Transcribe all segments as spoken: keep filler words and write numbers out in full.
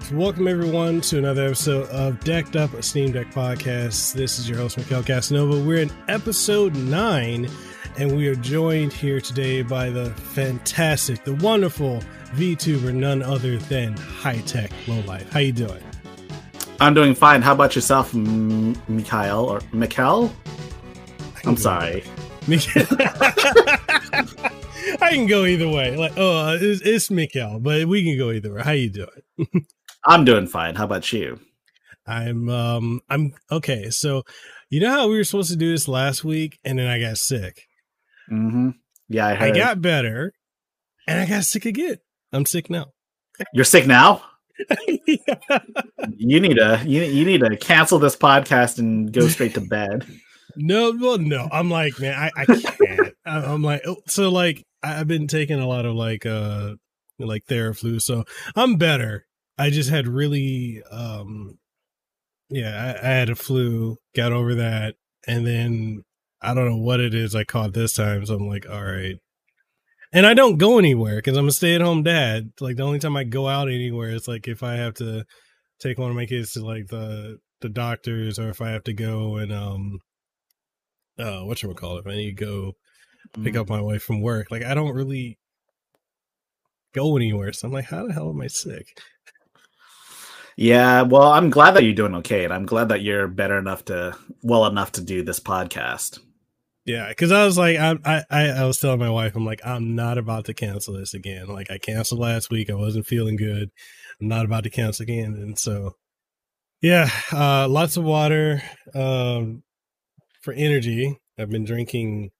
right, welcome everyone to another episode of Decked Up, a Steam Deck podcast. This is your host, Mikhail Casanova. We're in episode nine, and we are joined here today by the fantastic, the wonderful VTuber, none other than Hi-Tech Lo-Life. How you doing? I'm doing fine. How about yourself, M- Mikhail? Or Mikhail? I'm sorry. I can go either way. Like, oh, it's, it's Mikhail, but we can go either way. How you doing? I'm doing fine. How about you? I'm, um, I'm okay. So, you know how we were supposed to do this last week, and then I got sick. Mm-hmm. Yeah, I heard. I got better, and I got sick again. I'm sick now. You're sick now? Yeah. You need to you, you need to cancel this podcast and go straight to bed. No, well, no. I'm like, man, I, I can't. I'm like, so like, I've been taking a lot of like, uh, like Theraflu, so I'm better. I just had really, um, yeah, I, I had a flu, got over that, and then I don't know what it is I caught this time. So I'm like, all right. And I don't go anywhere because I'm a stay-at-home dad. Like the only time I go out anywhere is like if I have to take one of my kids to like the the doctors, or if I have to go and um, uh, whatchamacallit, if I need to go pick mm. up my wife from work. Like I don't really go anywhere, so I'm like, how the hell am I sick? Yeah, well, I'm glad that you're doing okay, and I'm glad that you're better enough to, well enough to do this podcast. Yeah, because I was like, I, I I was telling my wife, I'm like, I'm not about to cancel this again. Like, I canceled last week. I wasn't feeling good. I'm not about to cancel again. And so, yeah, uh, lots of water um, for energy. I've been drinking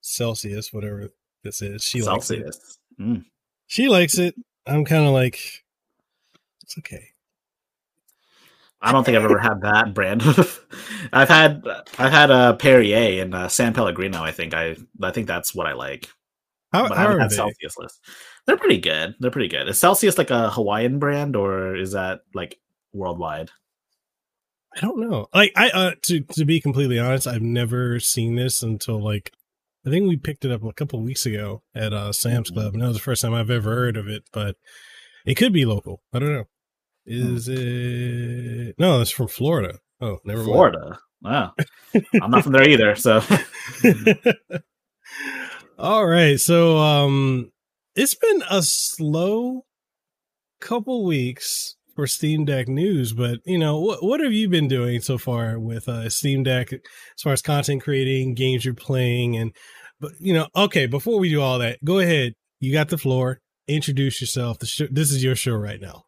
Celsius, whatever this is. She Celsius. likes it. Mm. She likes it. I'm kind of like, it's okay. I don't think I've ever had that brand. I've had I've had a Perrier and a San Pellegrino. I think I I think that's what I like. How, but how I haven't are had they? Celsius list. They're pretty good. They're pretty good. Is Celsius like a Hawaiian brand, or is that like worldwide? I don't know. Like I uh, to to be completely honest, I've never seen this until like I think we picked it up a couple of weeks ago at uh, Sam's mm-hmm. Club, and that was the first time I've ever heard of it. But it could be local. I don't know. Is it? No, it's from Florida. Oh, never mind. Florida. Wow. I'm not from there either. So, all right. So, um, it's been a slow couple weeks for Steam Deck news, but you know, what what have you been doing so far with uh, Steam Deck as far as content creating, games you're playing, and but you know, okay. Before we do all that, go ahead. You got the floor. Introduce yourself. The sh- this is your show right now.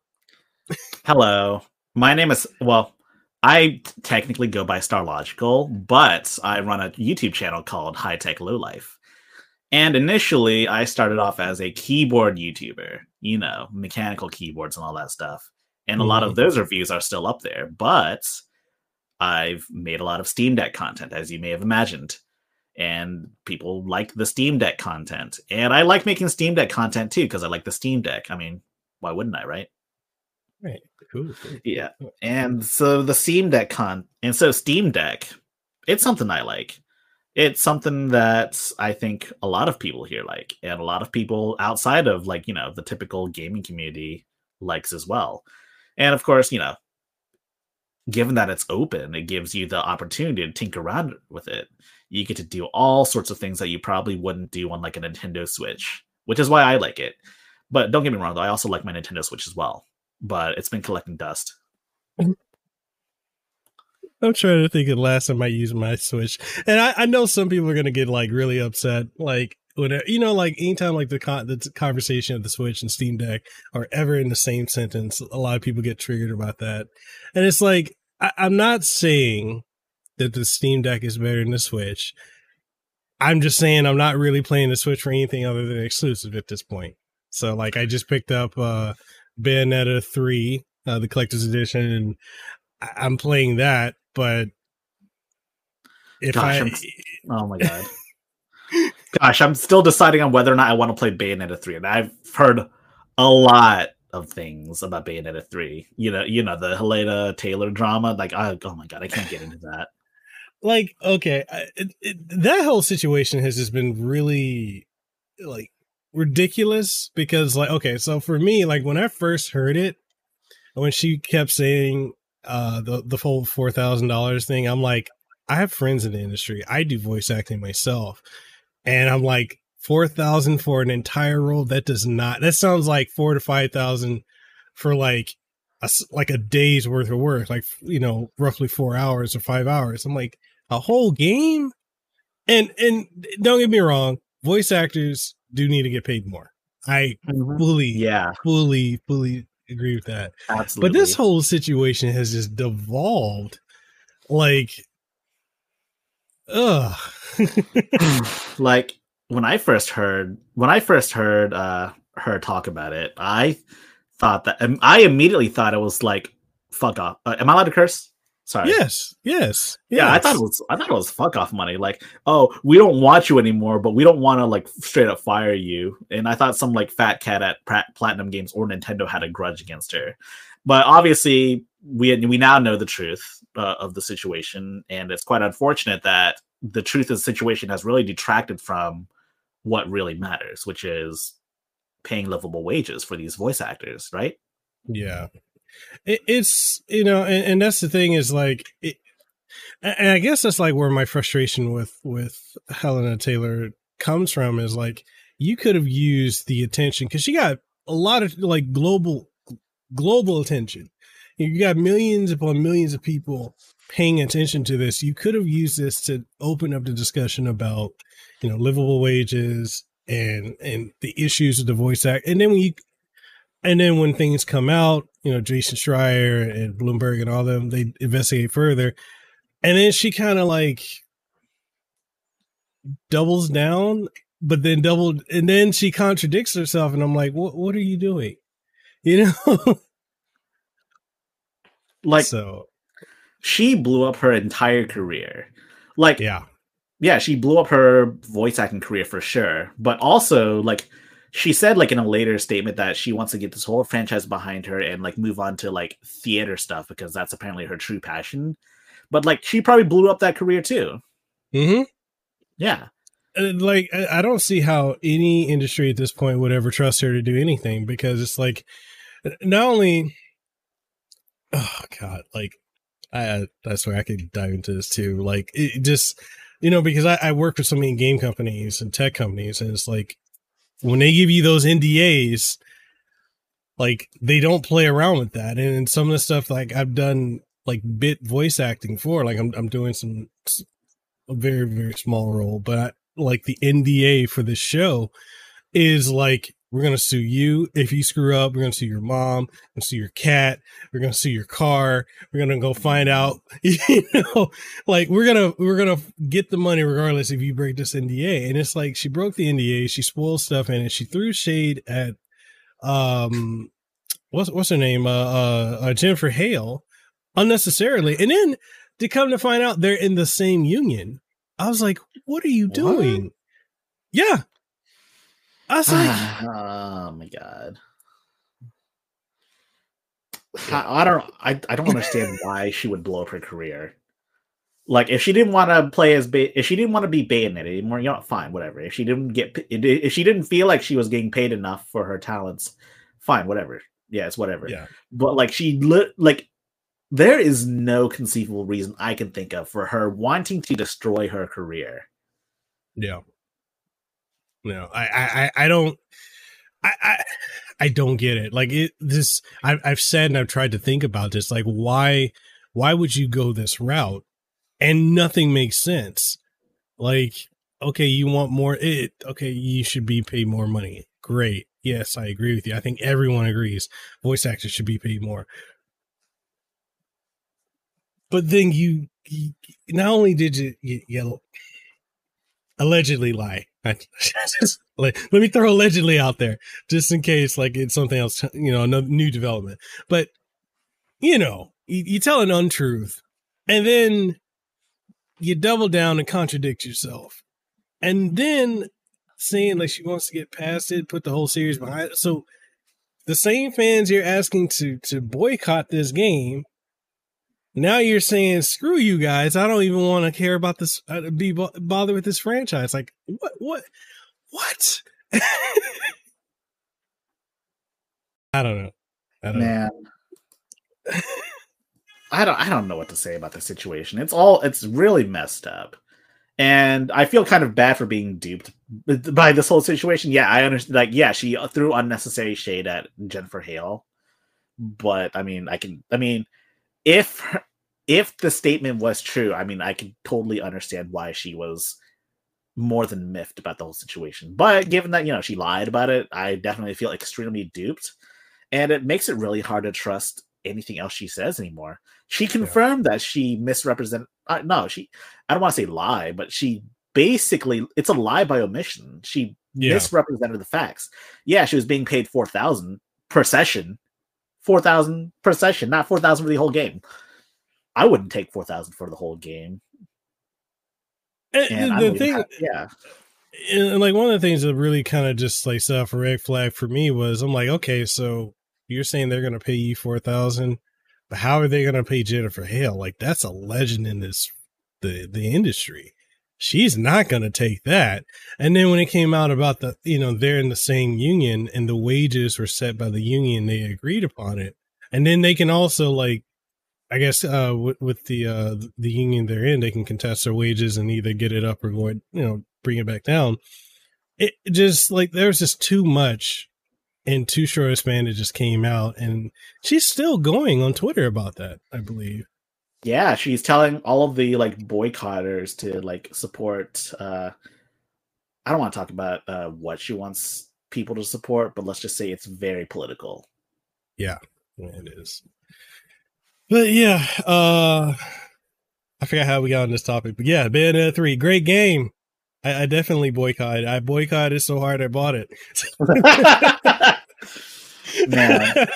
Hello, my name is, well, I t- technically go by Starlogical, but I run a YouTube channel called Hi-Tech Lo-Life. And initially, I started off as a keyboard YouTuber, you know, mechanical keyboards and all that stuff. And a mm-hmm. lot of those reviews are still up there, but I've made a lot of Steam Deck content, as you may have imagined. And people like the Steam Deck content. And I like making Steam Deck content, too, because I like the Steam Deck. I mean, why wouldn't I, right? Right. Cool. Yeah. And so the Steam Deck con and so Steam Deck, it's something I like. It's something that I think a lot of people here like, and a lot of people outside of like, you know, the typical gaming community likes as well. And of course, you know, given that it's open, it gives you the opportunity to tinker around with it. You get to do all sorts of things that you probably wouldn't do on like a Nintendo Switch, which is why I like it. But don't get me wrong, though, I also like my Nintendo Switch as well. But it's been collecting dust. I'm trying to think of the last time I used my Switch. And I, I know some people are going to get like really upset. Like, whenever, you know, like anytime like the, con- the conversation of the Switch and Steam Deck are ever in the same sentence, a lot of people get triggered about that. And it's like, I- I'm not saying that the Steam Deck is better than the Switch. I'm just saying I'm not really playing the Switch for anything other than exclusive at this point. So like I just picked up... uh Bayonetta three, uh, the collector's edition, and I- I'm playing that. But if Gosh, I, I'm... oh my god, Gosh, I'm still deciding on whether or not I want to play Bayonetta three, and I've heard a lot of things about Bayonetta three. You know, you know the Hellena Taylor drama. Like, I, oh my god, I can't get into that. Like, okay, I, it, it, that whole situation has just been really like. ridiculous because like okay so for me like when I first heard it And when she kept saying uh, the, the whole four thousand dollars thing, I'm like, I have friends in the industry. I do voice acting myself. And I'm like, four thousand for an entire role? That does not, that sounds like four to five thousand for like a, like a day's worth of work, like, you know, roughly four hours or five hours. I'm like, a whole game? And, and don't get me wrong, voice actors do need to get paid more. I fully, yeah, fully, fully agree with that. Absolutely. But this whole situation has just devolved. Like, ugh. Like when I first heard, when I first heard uh, her talk about it, I thought that, I immediately thought it was like, fuck off. Uh, am I allowed to curse? Sorry. Yes. Yes. Yeah. Yes. I thought it was. I thought it was fuck off money. Like, oh, we don't want you anymore, but we don't want to like straight up fire you. And I thought some like fat cat at Prat- Platinum Games or Nintendo had a grudge against her. But obviously, we we now know the truth uh, of the situation, and it's quite unfortunate that the truth of the situation has really detracted from what really matters, which is paying livable wages for these voice actors, right? Yeah. It's, you know, and, and that's the thing is like, it, and I guess that's like where my frustration with, with Hellena Taylor comes from is like, you could have used the attention because she got a lot of like global, global attention. You got millions upon millions of people paying attention to this. You could have used this to open up the discussion about, you know, livable wages and, and the issues of the voice act. And then when you, and then when things come out, you know, Jason Schreier and Bloomberg and all them, they investigate further. And then she kind of like doubles down, but then doubled. And then she contradicts herself. And I'm like, what, what are you doing? You know, like, so she blew up her entire career. Like, yeah, yeah, she blew up her voice acting career for sure. But also like, she said, like, in a later statement that she wants to get this whole franchise behind her and, like, move on to, like, theater stuff because that's apparently her true passion. But, like, she probably blew up that career, too. Mm-hmm. Yeah. Like, I don't see how any industry at this point would ever trust her to do anything because it's, like, not only... Oh, God. Like, I, I swear I could dive into this, too. Like, it just... You know, because I, I work with so many game companies and tech companies, and it's, like... When they give you those N D As, like they don't play around with that. And some of the stuff like I've done like bit voice acting for, like I'm I'm doing some a very, very small role, but I, like the N D A for this show is like, we're going to sue you. If you screw up, we're going to sue your mom, we're going to sue your cat. We're going to sue your car. We're going to go find out, you know, like we're going to, we're going to get the money regardless if you break this N D A. And it's like, she broke the N D A. She spoiled stuff in it. She threw shade at, um, what's, what's her name? Uh, uh, uh, Jennifer Hale unnecessarily. And then to come to find out they're in the same union. I was like, what are you doing? What? Yeah. I was like, oh my God. I, I don't, I, I don't understand why she would blow up her career. Like if she didn't want to play as, ba- if she didn't want to be Bayonetta anymore, you know, fine, whatever. If she didn't get, if she didn't feel like she was getting paid enough for her talents, fine, whatever. Yeah, it's whatever. Yeah. But like she, li- like there is no conceivable reason I can think of for her wanting to destroy her career. Yeah. No, I, I, I don't, I, I, I don't get it. Like it, this, I, I've said, and I've tried to think about this, like why, why would you go this route? And nothing makes sense. Like, okay, you want more, it, okay, you should be paid more money. Great. Yes, I agree with you. I think everyone agrees. Voice actors should be paid more. But then you, you not only did you, you, you allegedly lie. I just, like, let me throw allegedly out there just in case, like it's something else, you know, another new development, but you know, you, you tell an untruth and then you double down and contradict yourself. And then saying like, she wants to get past it, put the whole series behind it. So the same fans you're asking to, to boycott this game. Now you're saying, screw you guys. I don't even want to care about this, uh, be bo- bothered with this franchise. Like what, what, what? I don't know. I don't Man, know. I don't I don't know what to say about the situation. It's all it's really messed up. And I feel kind of bad for being duped by this whole situation. Yeah, I understand. Like, yeah, she threw unnecessary shade at Jennifer Hale. But, I mean, I can, I mean, if, her, if the statement was true, I mean, I could totally understand why she was more than miffed about the whole situation. But given that, you know, she lied about it, I definitely feel extremely duped. And it makes it really hard to trust anything else she says anymore. She confirmed yeah. that she misrepresented. Uh, no, she, I don't want to say lie, but she basically, it's a lie by omission. She yeah. misrepresented the facts. Yeah, she was being paid four thousand dollars per session. four thousand dollars per session, not four thousand dollars for the whole game. I wouldn't take four thousand dollars for the whole game. And, and the thing, have, yeah. And like one of the things that really kind of just like set off a red flag for me was I'm like, okay, so you're saying they're going to pay you four thousand dollars, but how are they going to pay Jennifer Hale? Like, that's a legend in this, the, the industry. She's not going to take that. And then when it came out about the, you know, they're in the same union and the wages were set by the union, they agreed upon it. And then they can also like, I guess uh, w- with the uh, the union they're in, they can contest their wages and either get it up or go, you know, bring it back down. It just like there's just too much in too short a span. It just came out, and she's still going on Twitter about that, I believe. Yeah, she's telling all of the like boycotters to like support. Uh, I don't want to talk about uh, what she wants people to support, but let's just say it's very political. Yeah, it is. But yeah, uh, I forgot how we got on this topic, but yeah, Bayonetta three, great game. I, I definitely boycotted. I boycotted so hard I bought it. Man,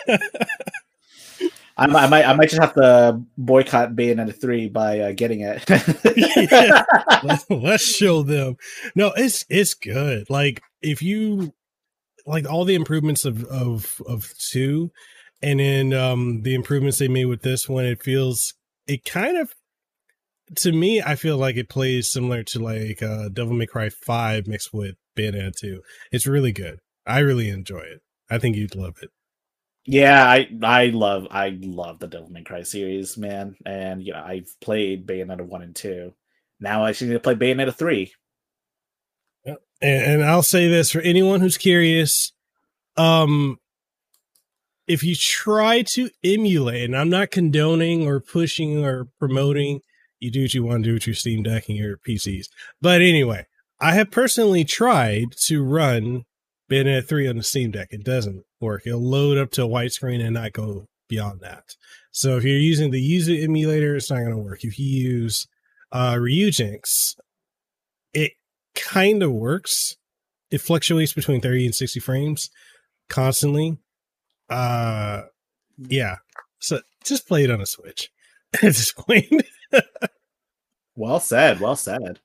I might, I might, I might just have to boycott Bayonetta three by uh, getting it. yeah. let's, let's show them. No, it's it's good. Like if you like all the improvements of of of two. And then um, the improvements they made with this one, it feels, it kind of, to me, I feel like it plays similar to like uh, Devil May Cry five mixed with Bayonetta two. It's really good. I really enjoy it. I think you'd love it. Yeah, I I love I love the Devil May Cry series, man. And, you know, I've played Bayonetta one and two. Now I just need to play Bayonetta three. And, and I'll say this for anyone who's curious. Um... If you try to emulate, and I'm not condoning or pushing or promoting, you do what you want to do with your Steam Deck and your P Cs. But anyway, I have personally tried to run Bayonetta three on the Steam Deck. It doesn't work. It'll load up to a white screen and not go beyond that. So if you're using the Yuzu emulator, it's not going to work. If you use uh, Ryujinx, it kind of works. It fluctuates between thirty and sixty frames constantly. Uh, yeah. So just play it on a Switch at this point. Well said. Well said.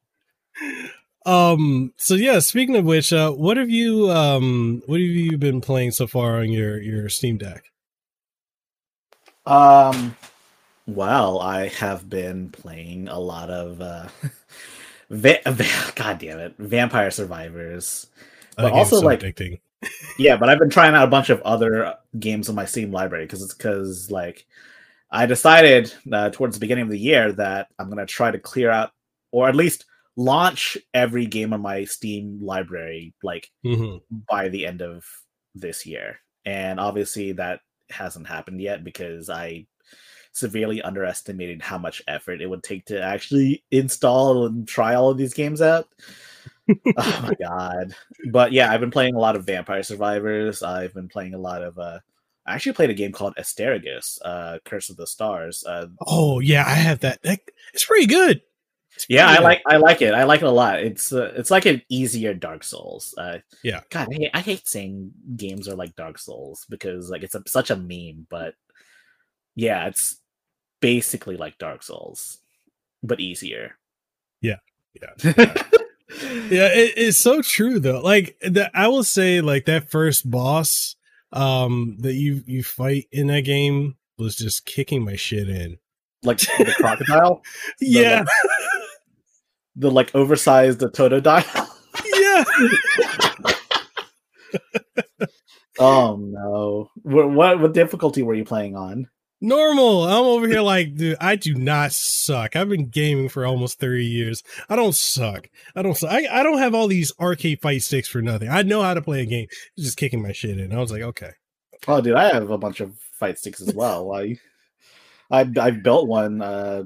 Um. So yeah. Speaking of which, uh, what have you um, what have you been playing so far on your your Steam Deck? Um. Well, I have been playing a lot of uh, va- va- God damn it, Vampire Survivors, but that also so like. Addicting. Yeah, but I've been trying out a bunch of other games on my Steam library because it's because like I decided uh, towards the beginning of the year that I'm gonna try to clear out or at least launch every game on my Steam library like mm-hmm. by the end of this year. And obviously that hasn't happened yet because I severely underestimated how much effort it would take to actually install and try all of these games out. Oh my god. But yeah, I've been playing a lot of Vampire Survivors. I've been playing a lot of uh I actually played a game called Asterigos, uh Curse of the Stars. Uh Oh yeah, I have that. that it's pretty good. It's pretty yeah, I good. like I like it. I like it a lot. It's uh, it's like an easier Dark Souls. Uh Yeah. God, I hate, I hate saying games are like Dark Souls because like it's a, such a meme, but yeah, it's basically like Dark Souls but easier. Yeah. Yeah. yeah. Yeah, it, it's so true though. Like that, I will say, like that first boss um, that you you fight in that game was just kicking my shit in, like the crocodile. the, yeah, like, the like oversized totodile. Yeah. Oh no! What what difficulty were you playing on? normal. I'm over here like, dude, I do not suck. I've been gaming for almost thirty years. I don't suck. I don't suck. I, I don't have all these arcade fight sticks for nothing. I know how to play a game. I'm just kicking my shit in. I was like, okay. Oh, dude, I have a bunch of fight sticks as well. I, I, I built one uh,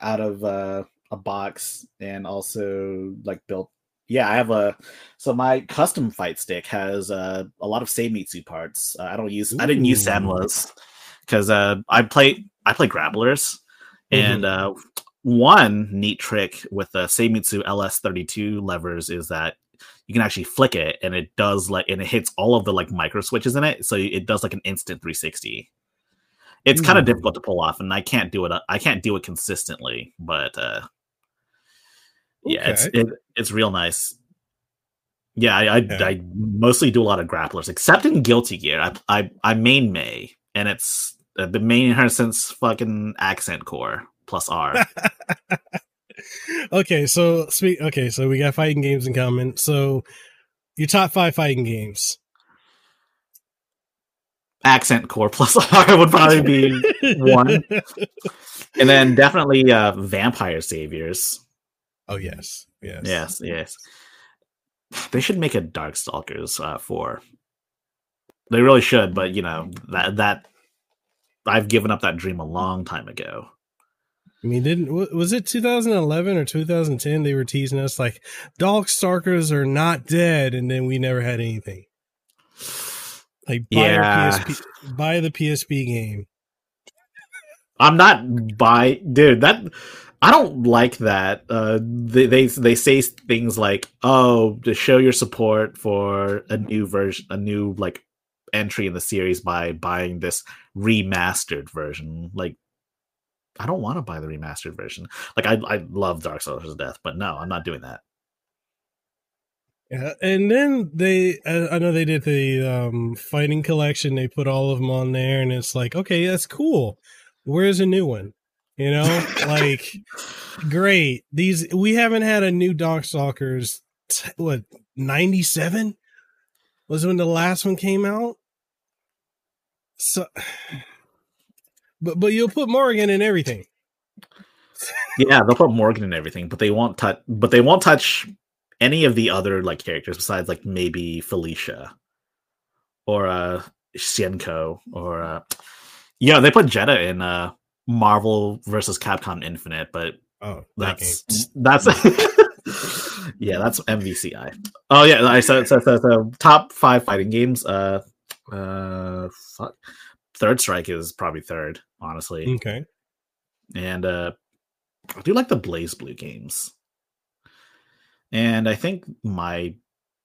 out of uh, a box, and also like built. Yeah, I have a. So my custom fight stick has uh, a lot of Seimitsu parts. Uh, I don't use. Ooh. I didn't use Sanwas. Because uh, I play I play grapplers, mm-hmm. and uh, one neat trick with the Seimitsu L S thirty-two levers is that you can actually flick it, and it does like and it hits all of the like micro switches in it, so it does like an instant three sixty. It's mm-hmm. kind of difficult to pull off, and I can't do it. I can't do it consistently, but uh, yeah, okay. it's it, it's real nice. Yeah, I I, yeah. I mostly do a lot of grapplers, except in Guilty Gear. I I, I main May. And it's uh, the main inheritance fucking Accent Core Plus R. Okay, so speak. Okay, so we got fighting games in common. So your top five fighting games. Accent Core Plus R would probably be one. And then definitely uh, Vampire Saviors. Oh, yes. Yes. Yes, yes. They should make a Darkstalkers uh, four. They really should, but you know that that I've given up that dream a long time ago. I mean, didn't was it two thousand eleven or two thousand ten? They were teasing us like Darkstalkers are not dead, and then we never had anything. Like buy yeah. P S P, buy the P S P game. I'm not buy, dude. That I don't like that. Uh, they they they say things like, "Oh, to show your support for a new version, a new like." entry in the series by buying this remastered version." Like, I don't want to buy the remastered version. Like, I I love Darkstalkers of Death, but no, I'm not doing that. Yeah, and then they, I, I know they did the um, fighting collection. They put all of them on there, and it's like, okay, that's cool. Where's a new one? You know, like, great. These we haven't had a new Darkstalkers. T- what ninety-seven? Was when the last one came out. So, but but you'll put Morgan in everything. Yeah, they'll put Morgan in everything, but they won't touch. But they won't touch any of the other like characters besides like maybe Felicia, or uh, Sienko, or uh, yeah, they put Jetta in uh, Marvel versus Capcom Infinite, but oh, that's that's. Yeah, that's M V C I. Oh yeah, so so so, so top five fighting games. Uh, uh, fuck. Third Strike is probably third, honestly. Okay. And uh, I do like the BlazBlue games. And I think my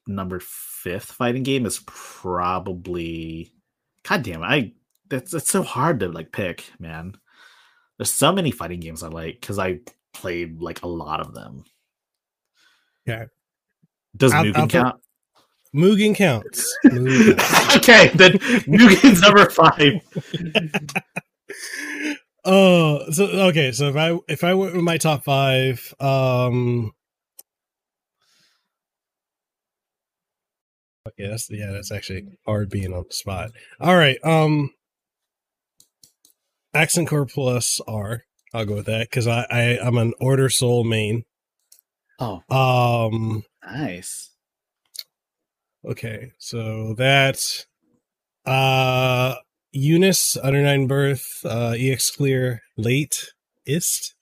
number fifth fighting game is probably. God damn it! I that's it's so hard to like pick, man. There's so many fighting games I like because I played like a lot of them. Yeah. Does I'll, Mugen I'll count? Put, Mugen counts. Mugen counts. Okay, then Mugen's number five. Oh, so okay. So if I if I went with my top five, um, okay, that's yeah, that's actually hard being on the spot. All right, um, Accent Core Plus R. I'll go with that because I, I I'm an Order Soul main. Oh, um, nice. Okay, so that's uh, Eunice, Under Nine Birth, uh, E X Clear, Late Ist.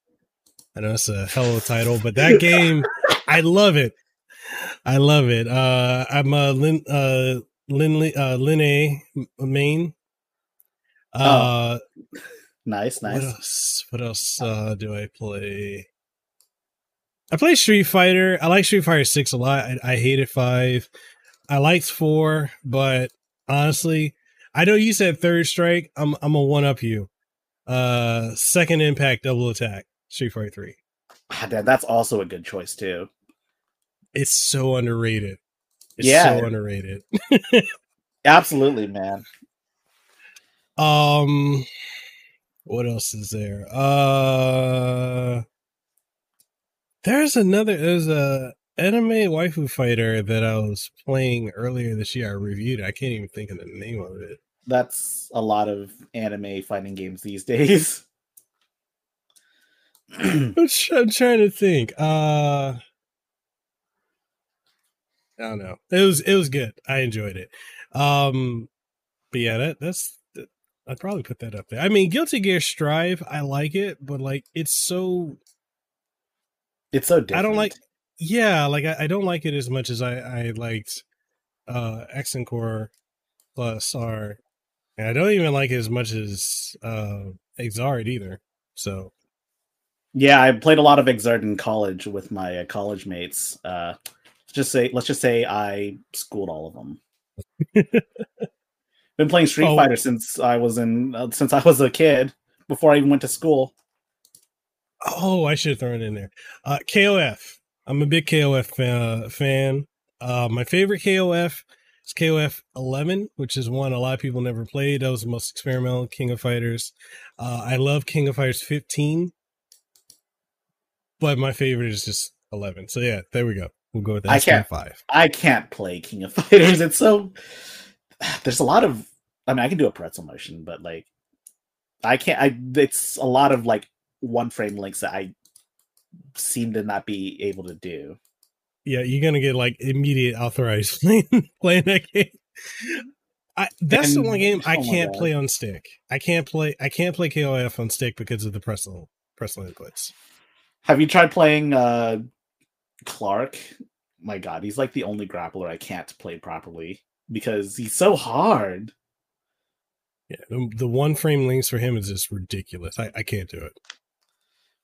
I know it's a hell of a title, but that game, I love it. I love it. Uh, I'm a Lin, uh, Lin, uh, Lin-A main. Uh, oh. Nice, nice. What else, what else uh, do I play? I play Street Fighter. I like Street Fighter six a lot. I, I hated five. I liked four, but honestly, I know you said Third Strike. I'm I'm a one up you. Uh, Second Impact, Double Attack, Street Fighter three. Dad, that's also a good choice too. It's so underrated. It's yeah, so underrated. Absolutely, man. Um, what else is there? Uh. There's another, there's a anime waifu fighter that I was playing earlier this year. I reviewed it. I can't even think of the name of it. That's a lot of anime fighting games these days. I'm trying to think. Uh, I don't know. It was it was good. I enjoyed it. Um, but yeah, that that's. I'd probably put that up there. I mean, Guilty Gear Strive, I like it, but like it's so. It's so different. I don't like. Yeah, like I, I don't like it as much as I I liked uh, Accent Core Plus R, and I don't even like it as much as uh, Xrd either. So. Yeah, I played a lot of Xrd in college with my uh, college mates. Uh, let's just say, let's just say I schooled all of them. Been playing Street oh. Fighter since I was in uh, since I was a kid before I even went to school. Oh, I should have thrown it in there. Uh, K O F. I'm a big K O F uh, fan. Uh, my favorite K O F is K O F eleven, which is one a lot of people never played. That was the most experimental King of Fighters. Uh, I love King of Fighters fifteen. But my favorite is just eleven. So yeah, there we go. We'll go with that. I can't, five. I can't play King of Fighters. It's so there's a lot of. I mean, I can do a pretzel motion, but like, I can't. I it's a lot of like one frame links that I seem to not be able to do. Yeah, you're gonna get like immediate authorized playing, playing that game. I, that's and, the one game I can't play on stick. I can't play. I can't play K O F on stick because of the pretzel pretzel inputs. Have you tried playing uh, Clark? My God, he's like the only grappler I can't play properly because he's so hard. Yeah, the, the one frame links for him is just ridiculous. I, I can't do it.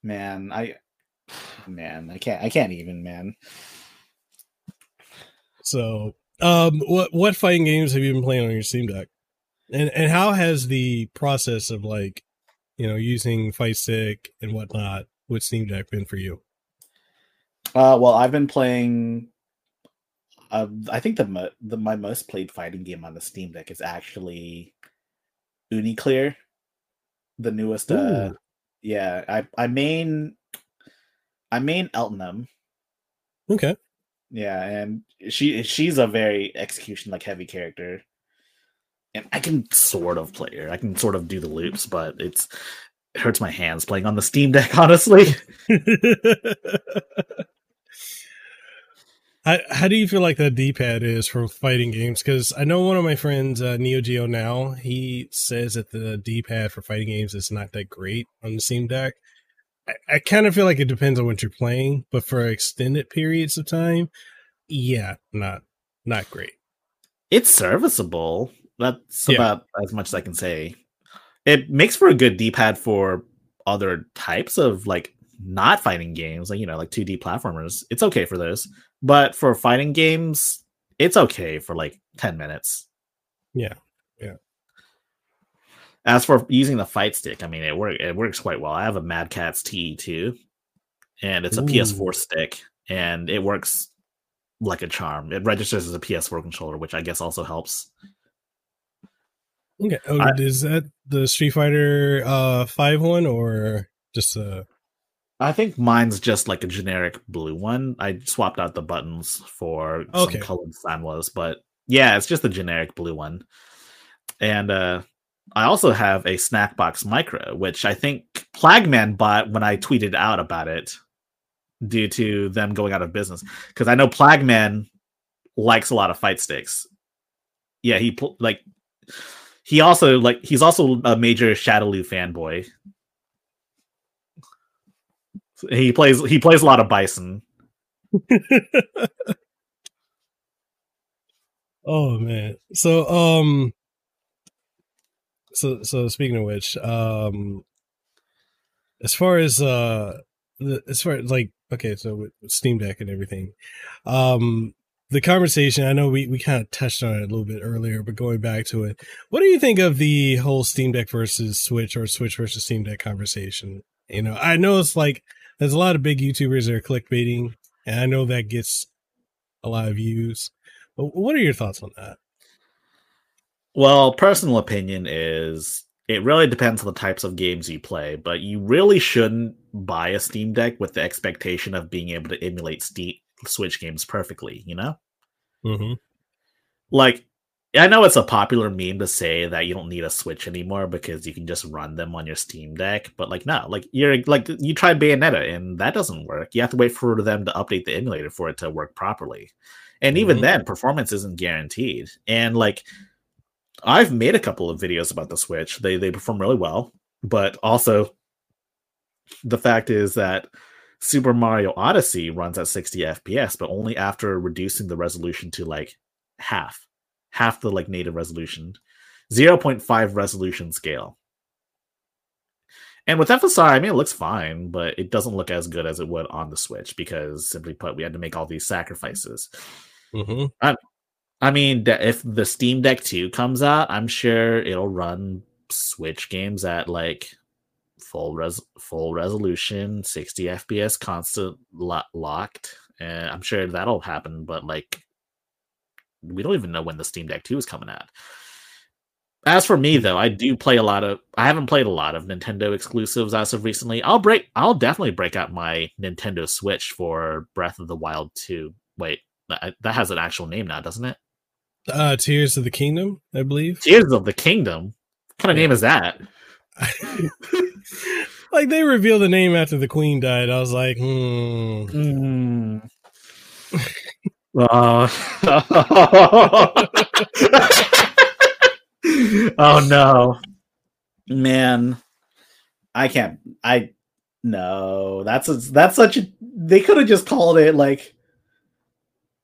Man, I man, I can't. I can't even, man. So, um, what what fighting games have you been playing on your Steam Deck, and and how has the process of like, you know, using Fight Stick and whatnot with Steam Deck been for you? Uh, well, I've been playing. Uh, I think the, mo- the my most played fighting game on the Steam Deck is actually Uniclear, the newest. Uh, yeah, I I main I main Eltonum. Okay. Yeah, and she she's a very execution like heavy character, and I can sort of play her. I can sort of do the loops, but it's. It hurts my hands playing on the Steam Deck, honestly. I, how do you feel like that D-pad is for fighting games? Because I know one of my friends, uh, Neo Geo Now, he says that the D-pad for fighting games is not that great on the Steam Deck. I, I kind of feel like it depends on what you're playing, but for extended periods of time, yeah, not not great. It's serviceable. That's yeah. about as much as I can say. It makes for a good D-pad for other types of like not fighting games, like you know, like two D platformers. It's okay for those, but for fighting games, it's okay for like ten minutes. Yeah, yeah. As for using the fight stick, I mean, it works. It works quite well. I have a Mad Catz T E two, and it's a Ooh. P S four stick, and it works like a charm. It registers as a P S four controller, which I guess also helps. Okay. Oh, I, is that the Street Fighter uh, five one or just a? Uh... I think mine's just like a generic blue one. I swapped out the buttons for okay. some colored Sanwas, but yeah, it's just a generic blue one. And uh, I also have a Snackbox Micro, which I think Plagman bought when I tweeted out about it due to them going out of business. Because I know Plagman likes a lot of fight sticks. Yeah, he like. He also like he's also a major Shadaloo fanboy. He plays he plays a lot of Bison. Oh man. So um so so speaking of which, um as far as uh the, as far as like okay, so with Steam Deck and everything. Um The conversation, I know we, we kind of touched on it a little bit earlier, but going back to it, what do you think of the whole Steam Deck versus Switch or Switch versus Steam Deck conversation? You know, I know it's like there's a lot of big YouTubers that are clickbaiting, and I know that gets a lot of views. But what are your thoughts on that? Well, personal opinion is it really depends on the types of games you play, but you really shouldn't buy a Steam Deck with the expectation of being able to emulate Steam Switch games perfectly, you know? Mm-hmm. Like, I know it's a popular meme to say that you don't need a Switch anymore because you can just run them on your Steam Deck, but like no, like you're like you try Bayonetta and that doesn't work. You have to wait for them to update the emulator for it to work properly, and mm-hmm. even then, performance isn't guaranteed. And like I've made a couple of videos about the Switch; they they perform really well, but also the fact is that Super Mario Odyssey runs at sixty F P S, but only after reducing the resolution to like half. half the like native resolution, zero point five resolution scale. And with F S R, I mean, it looks fine, but it doesn't look as good as it would on the Switch because, simply put, we had to make all these sacrifices. Mm-hmm. I, I mean, if the Steam Deck two comes out, I'm sure it'll run Switch games at like full res- full resolution, sixty F P S constant lo- locked. And I'm sure that'll happen, but like we don't even know when the Steam Deck two is coming out. As for me, though, I do play a lot of... I haven't played a lot of Nintendo exclusives as of recently. I'll break... I'll definitely break out my Nintendo Switch for Breath of the Wild two. Wait, that, that has an actual name now, doesn't it? Uh, Tears of the Kingdom, I believe. Tears of the Kingdom? What kind of yeah. name is that? Like, they revealed the name after the Queen died. I was like, hmm... Hmm... Uh, oh no, man! I can't. I no. That's a, that's such a. They could have just called it like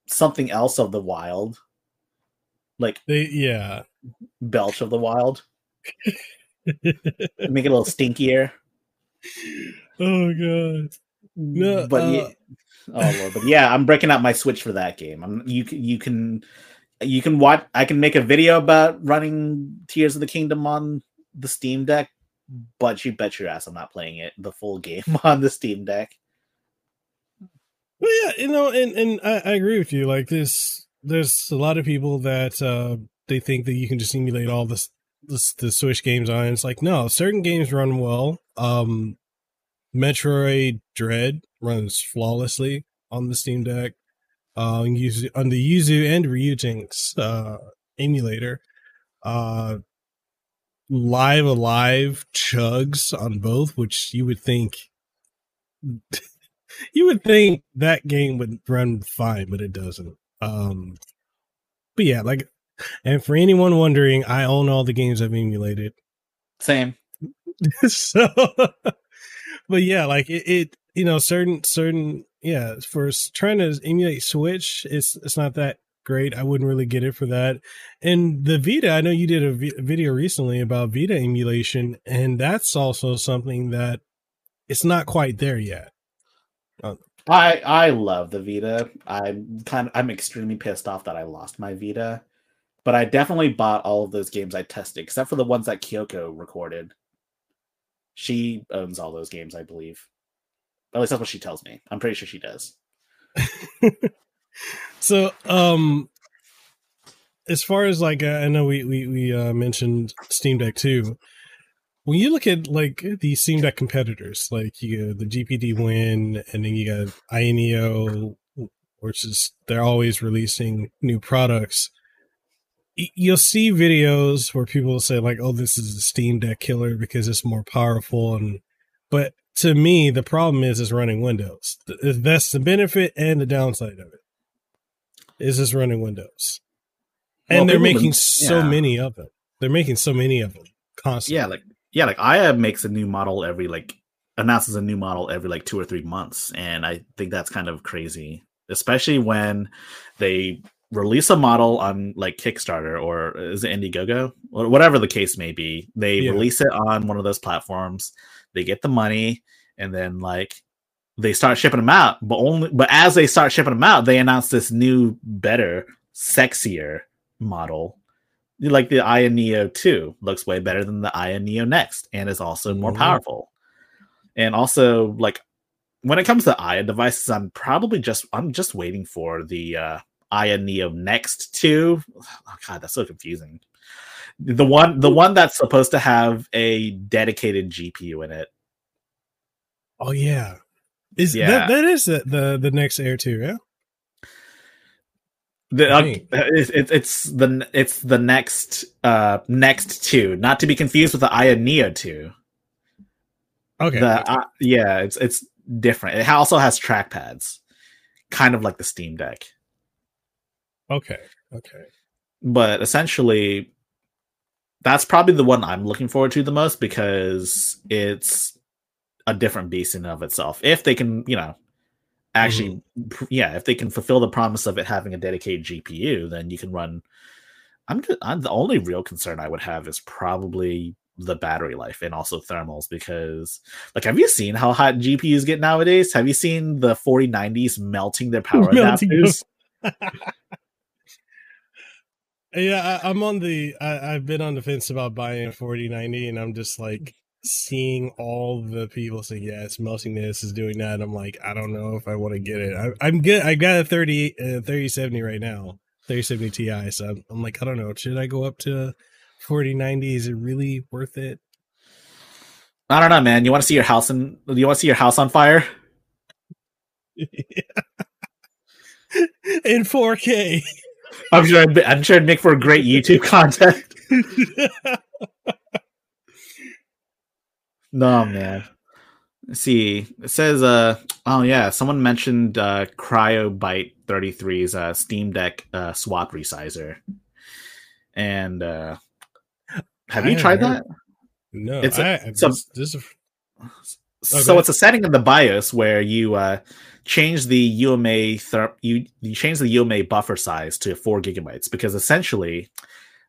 something else of the wild, like they, yeah, Belch of the Wild. Make it a little stinkier. Oh god, no, but. Uh... Yeah, oh Lord, but yeah, I'm breaking out my Switch for that game. I'm you can you can you can watch. I can make a video about running Tears of the Kingdom on the Steam Deck, but you bet your ass I'm not playing it the full game on the Steam Deck. Well, yeah, you know, and and I, I agree with you. Like this, there's a lot of people that uh, they think that you can just emulate all this, this the Switch games on. It's like no, certain games run well. Um, Metroid Dread runs flawlessly on the Steam Deck, uh, on the Yuzu and Ryujinx uh, emulator. Uh, Live Alive chugs on both, which you would think you would think that game would run fine, but it doesn't. Um, but yeah, like, and for anyone wondering, I own all the games I've emulated. Same. So, but yeah, like it. it You know, certain, certain, yeah, for trying to emulate Switch, it's it's not that great. I wouldn't really get it for that. And the Vita, I know you did a v- video recently about Vita emulation, and that's also something that it's not quite there yet. Um, I I love the Vita. I'm kind of, I'm extremely pissed off that I lost my Vita, but I definitely bought all of those games I tested, except for the ones that Kyoko recorded. She owns all those games, I believe. At least that's what she tells me. I'm pretty sure she does. So, um, as far as like, uh, I know we we we uh, mentioned Steam Deck two. When you look at like the Steam Deck competitors, like you know, the G P D Win, and then you got I N E O, which is they're always releasing new products. You'll see videos where people say like, "Oh, this is a Steam Deck killer because it's more powerful," and but. To me, the problem is is running Windows. That's the benefit and the downside of it. Is it's running Windows, and well, they're making would, so yeah. many of them. They're making so many of them constantly. Yeah, like yeah, like I A makes a new model every like announces a new model every like two or three months, and I think that's kind of crazy, especially when they release a model on like Kickstarter or is it Indiegogo or whatever the case may be. They yeah. release it on one of those platforms. They get the money, and then like they start shipping them out. But only, but as they start shipping them out, they announce this new, better, sexier model. Like the Aya Neo two looks way better than the Aya Neo Next, and is also more mm-hmm. powerful. And also, like when it comes to Aya devices, I'm probably just I'm just waiting for the uh, Aya Neo Next two. Oh god, that's so confusing. The one, the one that's supposed to have a dedicated G P U in it. Oh yeah, is yeah. that that is the the, the next Air two? Yeah, The, right. uh, it's, it's the it's the next uh next two, not to be confused with the Aya Neo two. Okay. The, uh, yeah, it's it's different. It also has trackpads, kind of like the Steam Deck. Okay. Okay. But essentially, that's probably the one I'm looking forward to the most because it's a different beast in and of itself. If they can, you know. Actually, mm-hmm. yeah, if they can fulfill the promise of it having a dedicated G P U, then you can run. I'm, just, I'm the only real concern I would have is probably the battery life and also thermals because, like, have you seen how hot G P Us get nowadays? Have you seen the forty nineties melting their power melting adapters? yeah, I, I'm on the. I, I've been on the fence about buying a forty ninety, and I'm just like. Seeing all the people say yes, yeah, melting this is doing that. I'm like, I don't know if I want to get it. I, I'm good. I got a thirty seventy right now, thirty seventy Ti. So I'm, I'm like, I don't know. Should I go up to forty ninety? Is it really worth it? I don't know, man. You want to see your house in? You want to see your house on fire? In four K. I'm sure. I'd, I'm sure it'd make for a great YouTube content. No, man. Let's see, it says, uh, oh, yeah, someone mentioned uh, Cryobite thirty-three's uh, Steam Deck uh, swap resizer. And uh, have I you tried heard... that? No. It's a, I, I so just, this is... oh, so it's a setting in the BIOS where you uh, change the U M A ther- you, you change the U M A buffer size to four gigabytes because essentially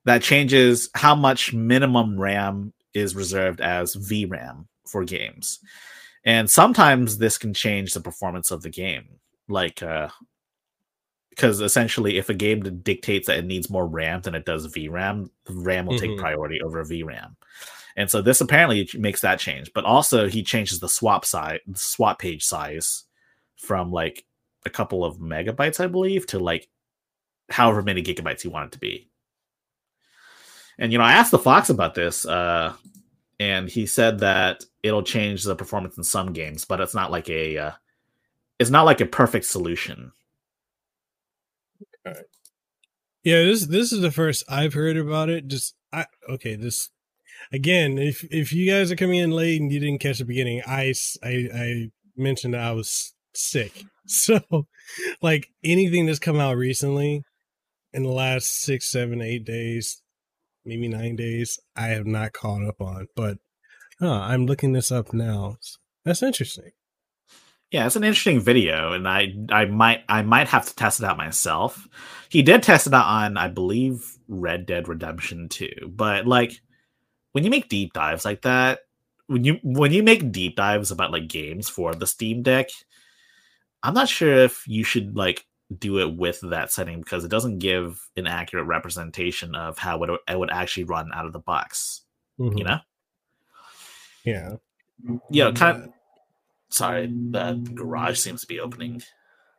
that changes how much minimum RAM is reserved as V RAM for games. And sometimes this can change the performance of the game. Like, uh, because essentially if a game dictates that it needs more RAM than it does V RAM, RAM will mm-hmm. take priority over V RAM. And so this apparently makes that change, but also he changes the swap size, swap page size from like a couple of megabytes, I believe, to like however many gigabytes you want it to be. And, you know, I asked the Fox about this, uh, and he said that it'll change the performance in some games, but it's not like a, uh, it's not like a perfect solution. Okay. Yeah, this this is the first I've heard about it. Just, I okay, this, again, if if you guys are coming in late and you didn't catch the beginning, I, I, I mentioned that I was sick. So, like, anything that's come out recently in the last six, seven, eight days, maybe nine days, I have not caught up on, but huh, I'm looking this up now. That's interesting. Yeah, it's an interesting video, and I, I might I might have to test it out myself. He did test it out on, I believe, Red Dead Redemption two. But like when you make deep dives like that, when you when you make deep dives about like games for the Steam Deck, I'm not sure if you should like do it with that setting because it doesn't give an accurate representation of how it, it would actually run out of the box. Mm-hmm. You know? Yeah. Yeah. Kind of, sorry, that garage seems to be opening.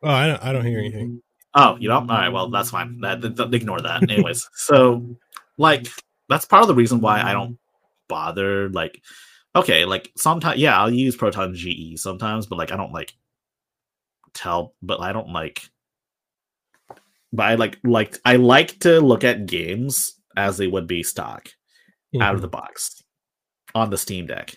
Oh, I don't, I don't hear anything. Oh, you don't? All right. Well, that's fine. That, that, ignore that. Anyways. So like, that's part of the reason why I don't bother. Like, okay. Like sometimes, yeah, I'll use Proton G E sometimes, but like, I don't like tell, but I don't like, But I like like I like to look at games as they would be stock, mm-hmm. out of the box, on the Steam Deck.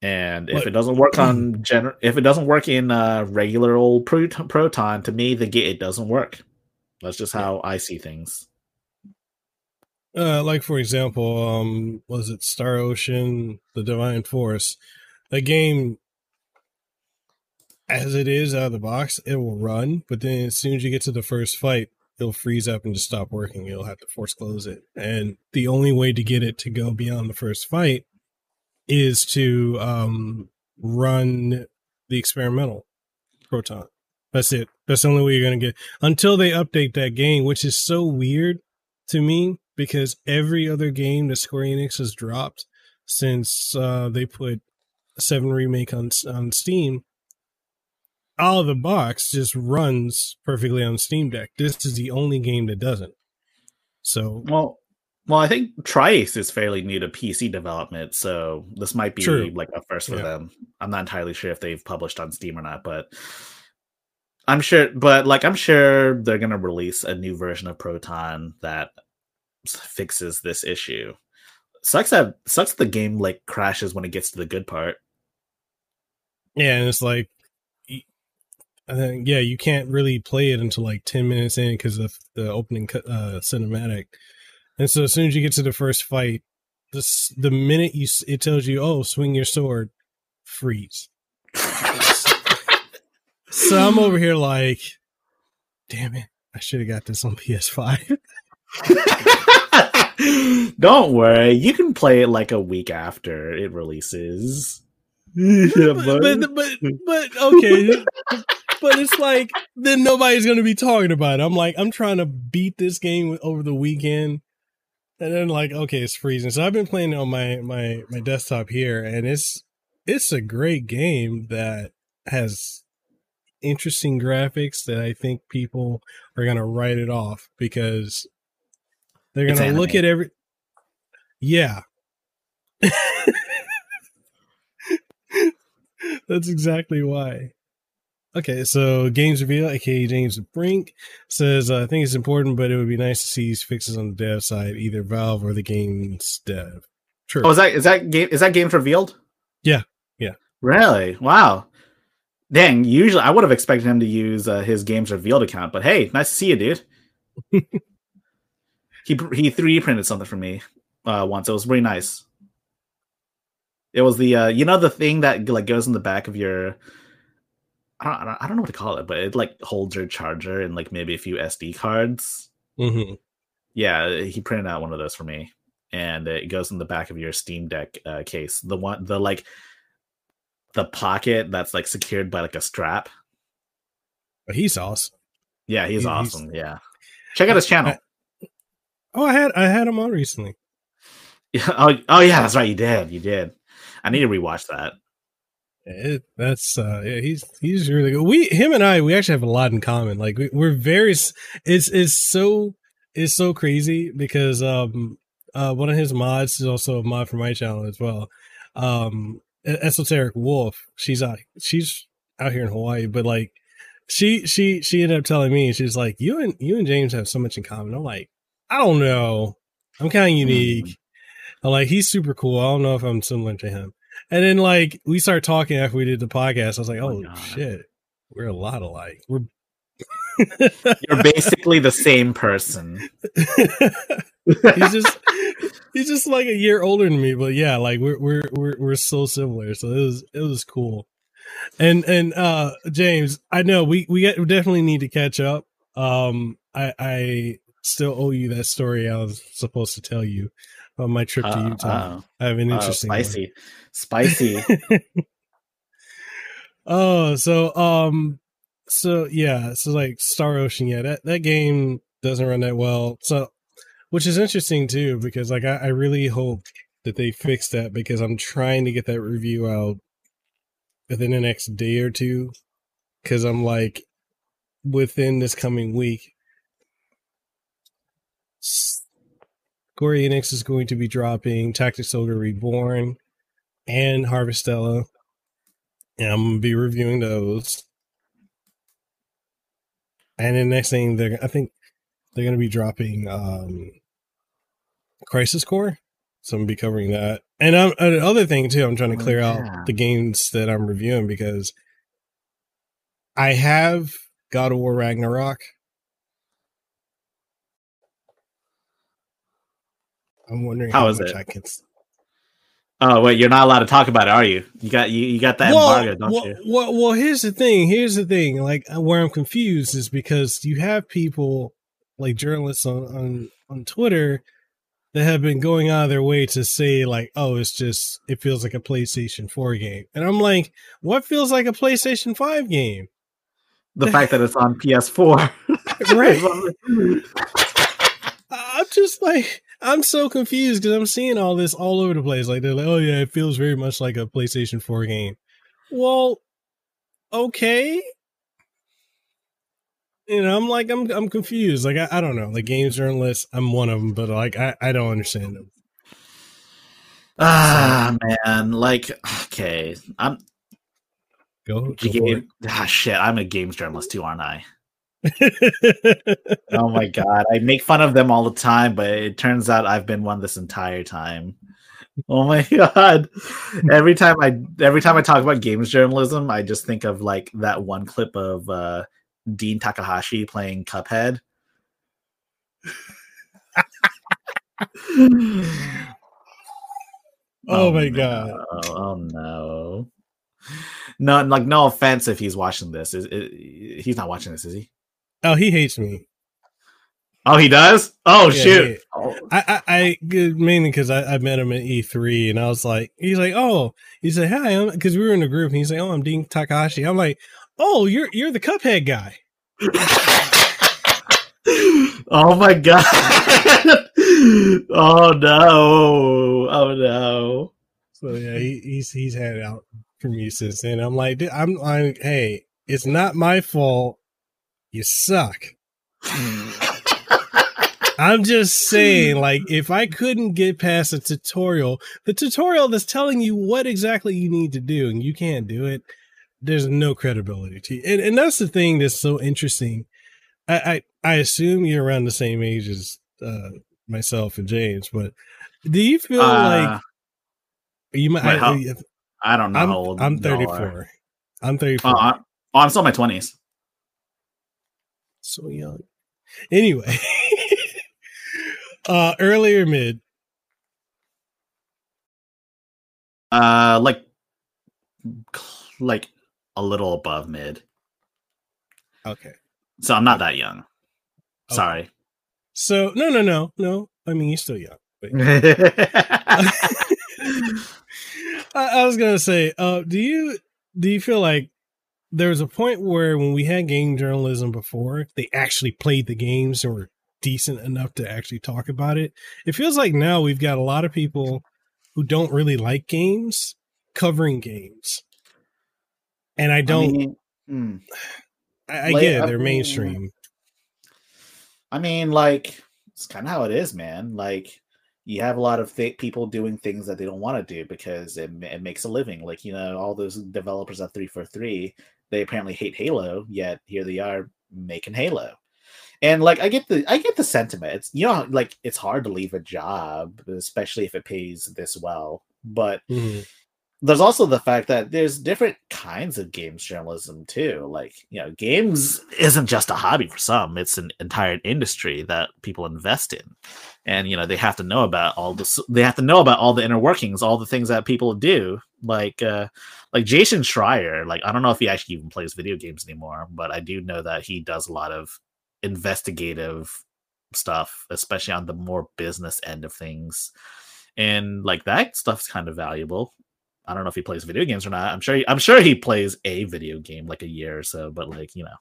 And if but, it doesn't work on gener- if it doesn't work in uh, regular old prot- Proton, to me the it doesn't work. That's just how I see things. Uh, like for example, um, was it Star Ocean: The Divine Force? A game. As it is out of the box, it will run, but then as soon as you get to the first fight, it'll freeze up and just stop working. You'll have to force close it. And the only way to get it to go beyond the first fight is to um, run the experimental Proton. That's it. That's the only way you're going to get it. Until they update that game, which is so weird to me because every other game that Square Enix has dropped since uh, they put seven Remake on, on Steam, out of the box just runs perfectly on Steam Deck. This is the only game that doesn't. So well, well, I think Triace is fairly new to P C development, so this might be true. Like a first for yeah. them. I'm not entirely sure if they've published on Steam or not, but I'm sure, but like, I'm sure they're going to release a new version of Proton that fixes this issue. Sucks that sucks the game like crashes when it gets to the good part. Yeah, and it's like, I think, yeah, you can't really play it until like ten minutes in because of the opening uh, cinematic. And so as soon as you get to the first fight, this, the minute you it tells you, oh, swing your sword, freeze. So I'm over here like, damn it, I should have got this on P S five. Don't worry, you can play it like a week after it releases. but, but, but, but okay. But it's like, then nobody's going to be talking about it. I'm like, I'm trying to beat this game over the weekend. And then like, okay, it's freezing. So I've been playing it on my, my, my desktop here, and it's, it's a great game that has interesting graphics that I think people are going to write it off because they're going to look at every, yeah. That's exactly why. Okay, so Games Reveal, aka James Brink, says, I think it's important, but it would be nice to see these fixes on the dev side, either Valve or the game's dev. True. Oh, is that is that game is that Games Revealed? Yeah, yeah. Really? Wow. Dang. Usually, I would have expected him to use uh, his Games Revealed account, but hey, nice to see you, dude. he he three D printed something for me uh, once. It was really nice. It was the uh, you know the thing that like goes in the back of your. I don't, I don't know what to call it, but it like holds your charger and like maybe a few S D cards. Mm-hmm. Yeah, he printed out one of those for me, and it goes in the back of your Steam Deck uh, case. The one, the like, the pocket that's like secured by like a strap. But he's awesome. Yeah, he's he, awesome. He's... Yeah, check out his channel. I, oh, I had I had him on recently. Yeah. Oh, oh yeah, that's right. You did. You did. I need to rewatch that. It, that's uh, yeah, he's he's really good. We him and I we actually have a lot in common. Like we, we're very it's it's so it's so crazy because um uh one of his mods is also a mod for my channel as well. Um, Esoteric Wolf. She's out she's out here in Hawaii, but like she she she ended up telling me she's like you and you and James have so much in common. I'm like I don't know. I'm kind of unique. I'm like he's super cool. I don't know if I'm similar to him. And then, like, we started talking after we did the podcast. I was like, oh, oh shit, we're a lot alike. We're You're basically the same person. he's just he's just like a year older than me. But, yeah, like, we're we're we're, we're so similar. So it was it was cool. And, and uh, James, I know we, we, get, we definitely need to catch up. Um, I, I still owe you that story I was supposed to tell you. On my trip to Utah, uh, I have an interesting uh, spicy, one. spicy. oh, so um, so yeah, so like Star Ocean, yeah, that that game doesn't run that well. So, which is interesting too, because like I, I really hope that they fix that because I'm trying to get that review out within the next day or two, because I'm like within this coming week. St- Square Enix is going to be dropping Tactics Ogre Reborn and Harvestella, and I'm going to be reviewing those. And then next thing, they're I think they're going to be dropping um, Crisis Core, so I'm going to be covering that. And I'm, another thing, too, I'm trying to clear out the games that I'm reviewing because I have God of War Ragnarok. I'm wondering how, how is much it? I can. Oh wait, you're not allowed to talk about it, are you? You got you, you got that well, embargo, don't well, you? Well, well, here's the thing. Here's the thing. Like where I'm confused is because you have people like journalists on on, on Twitter that have been going out of their way to say like, oh, it's just it feels like a PlayStation four game, and I'm like, what feels like a PlayStation five game? The fact that it's on P S four, right? I'm just like. I'm so confused because I'm seeing all this all over the place. Like, they're like, oh, yeah, it feels very much like a PlayStation four game. Well, okay. You know, I'm like, I'm I'm confused. Like, I, I don't know. Like, games journalists, I'm one of them, but, like, I, I don't understand them. Ah, so, man. Like, okay. I'm Go, go game. Ah, shit, I'm a games journalist too, aren't I? Oh my god, I make fun of them all the time, but it turns out I've been one this entire time. Oh my god! Every time I every time I talk about games journalism, I just think of like that one clip of uh, Dean Takahashi playing Cuphead. oh, oh my no. god! Oh no! No, like no offense if he's watching this. Is, is he's not watching this? Is he? Oh, he hates me. Oh, he does? Oh, yeah, shoot. Oh. I, I, I, mainly because I, I met him at E three, and I was like, he's like, oh, he said, hi, I'm, because we were in a group, and he's like, oh, I'm Dean Takahashi. I'm like, oh, you're you're the Cuphead guy. Oh, my God. Oh, no. Oh, no. So, yeah, he, he's he's had it out for me since then. I'm like, I'm like, hey, it's not my fault. You suck. I'm just saying, like, if I couldn't get past a tutorial, the tutorial that's telling you what exactly you need to do and you can't do it, there's no credibility to you. And, and that's the thing that's so interesting. I, I, I assume you're around the same age as uh, myself and James, but do you feel uh, like you might? Wait, I, how, I don't know. I'm, I'm thirty-four. I'm thirty-four. Uh, oh, I'm still in my twenties. So young. Anyway. Uh, early or mid? Uh, like, like a little above mid. Okay. So I'm not that young. Okay. Sorry. So no, no, no, no. I mean, you're still young. But... I, I was gonna say, uh, do you do you feel like there was a point where when we had game journalism before, they actually played the games and were decent enough to actually talk about it? It feels like now we've got a lot of people who don't really like games covering games, and I don't. I, mean, mm. I, I like, get it, they're I mean, mainstream. I mean, like it's kind of how it is, man. Like you have a lot of th- people doing things that they don't want to do because it, it makes a living. Like you know, all those developers at three forty-three, they apparently hate Halo, yet here they are making Halo. And like I get the I get the sentiment. It's you know like it's hard to leave a job, especially if it pays this well. But mm-hmm. there's also the fact that there's different kinds of games journalism too. Like you know, games isn't just a hobby for some; it's an entire industry that people invest in, and you know they have to know about all the they have to know about all the inner workings, all the things that people do. Like uh, like Jason Schreier. Like I don't know if he actually even plays video games anymore, but I do know that he does a lot of investigative stuff, especially on the more business end of things, and like that stuff's kind of valuable. I don't know if he plays video games or not. I'm sure. He, I'm sure he plays a video game like a year or so, but like you know,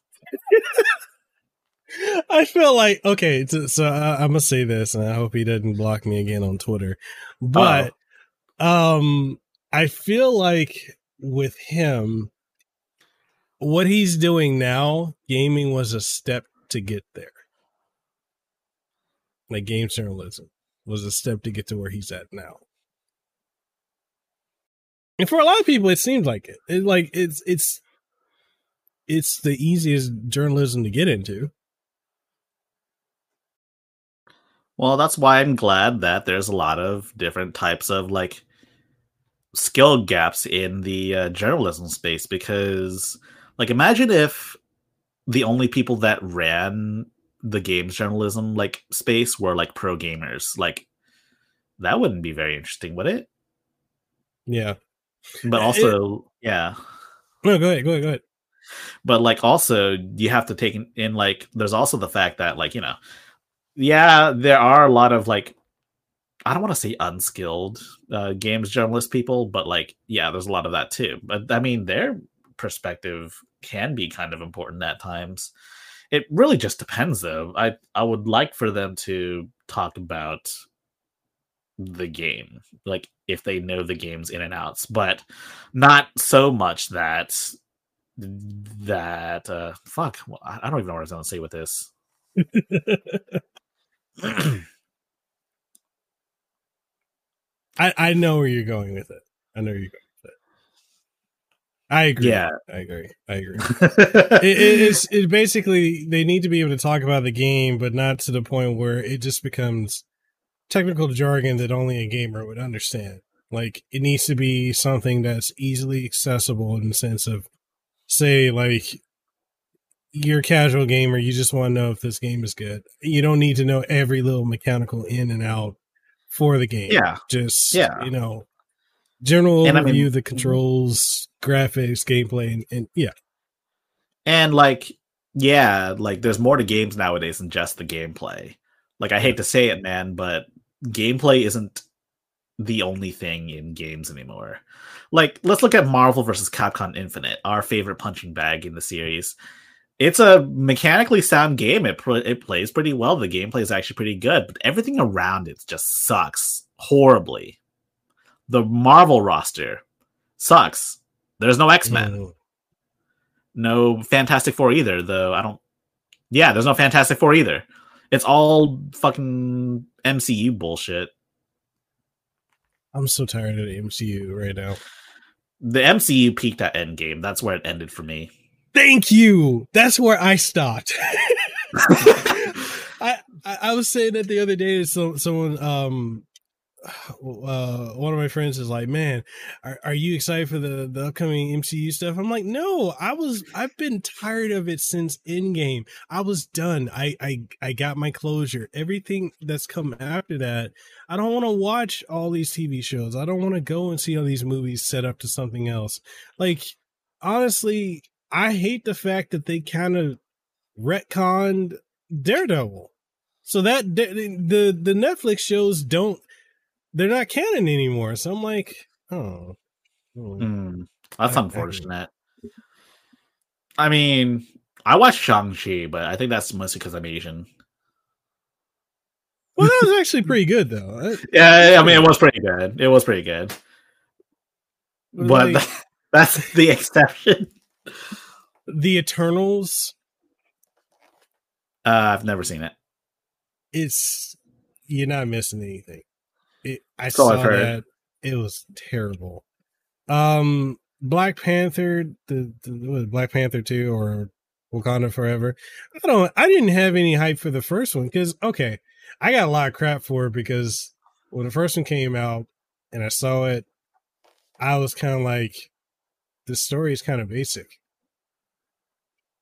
I feel like okay. So, so I, I'm gonna say this, and I hope he doesn't block me again on Twitter. But oh. um, I feel like with him, what he's doing now, gaming was a step to get there. Like game journalism was a step to get to where he's at now. And for a lot of people, it seems like it. it like it's, it's, it's the easiest journalism to get into. Well, that's why I'm glad that there's a lot of different types of like skill gaps in the uh, journalism space, because like, imagine if the only people that ran the games journalism like space were like pro gamers. Like that wouldn't be very interesting, would it? Yeah. But also, it, yeah. No, go ahead, go ahead, go ahead. But like also you have to take in, in like, there's also the fact that like, you know, yeah, there are a lot of like, I don't want to say unskilled uh, games journalist people, but like, yeah, there's a lot of that too. But I mean, they're, perspective can be kind of important at times. It really just depends though. I, I would like for them to talk about the game, like if they know the game's in and outs, but not so much that that uh fuck well, I don't even know what I was gonna say with this. I I know where you're going with it. I know where you're going. I agree. Yeah, I agree. I agree. it, it, it's it basically they need to be able to talk about the game, but not to the point where it just becomes technical jargon that only a gamer would understand. Like, it needs to be something that's easily accessible in the sense of, say, like, you're a casual gamer, you just want to know if this game is good. You don't need to know every little mechanical in and out for the game. Yeah. Just, yeah. you know, general and overview, I mean, the controls, graphics, gameplay, and, and yeah. And, like, yeah, like, there's more to games nowadays than just the gameplay. Like, I hate to say it, man, but gameplay isn't the only thing in games anymore. Like, let's look at Marvel versus Capcom Infinite, our favorite punching bag in the series. It's a mechanically sound game. It pr- it plays pretty well. The gameplay is actually pretty good, but everything around it just sucks horribly. The Marvel roster sucks. There's no X-Men. Mm. No Fantastic Four either, though. I don't... Yeah, there's no Fantastic Four either. It's all fucking M C U bullshit. I'm so tired of the M C U right now. The M C U peaked at Endgame. That's where it ended for me. Thank you. That's where I stopped. I, I I was saying that the other day to some, someone, um, uh, one of my friends is like, "Man, are, are you excited for the, the upcoming M C U stuff?" I'm like, "No, I was. I've been tired of it since Endgame. I was done. I I I got my closure. Everything that's come after that, I don't want to watch all these T V shows. I don't want to go and see all these movies set up to something else. Like, honestly, I hate the fact that they kind of retconned Daredevil. So that the, the the Netflix shows don't, they're not canon anymore. So I'm like, oh, mm, that's I, unfortunate. I, I mean, I watched Shang-Chi, but I think that's mostly because I'm Asian. Well, that was actually pretty good, though. Yeah, I mean, it was pretty good. It was pretty good. But like, that's the exception. The Eternals. Uh, I've never seen it. It's you're not missing anything. It, I That's saw all I've heard. That. It was terrible. Um, Black Panther, the, the Black Panther two or Wakanda Forever. I don't. I didn't have any hype for the first one because okay. I got a lot of crap for it because when the first one came out and I saw it, I was kind of like, this story is kind of basic.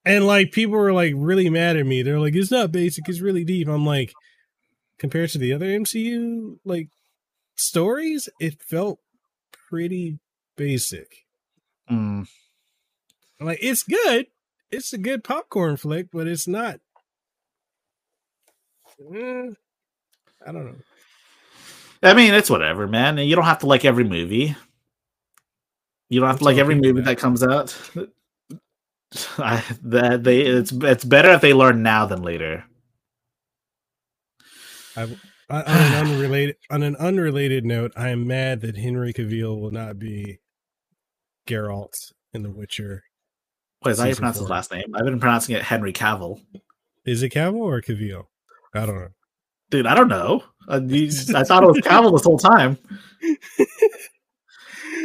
And like, people were like really mad at me. They're like, it's not basic, it's really deep. I'm like, compared to the other M C U, like, stories, it felt pretty basic. Mm. Like, it's good. It's a good popcorn flick, but it's not. Mm, I don't know. I mean, it's whatever, man. You don't have to like every movie. You don't have to like every movie that comes out. I, that they it's it's better if they learn now than later. I, I, on an unrelated on an unrelated note, I am mad that Henry Cavill will not be Geralt in The Witcher. Wait, is that how you pronounce his last name? I've been pronouncing it Henry Cavill. Is it Cavill or Cavill? I don't know. Dude, I don't know. I, I thought it was Cavill this whole time.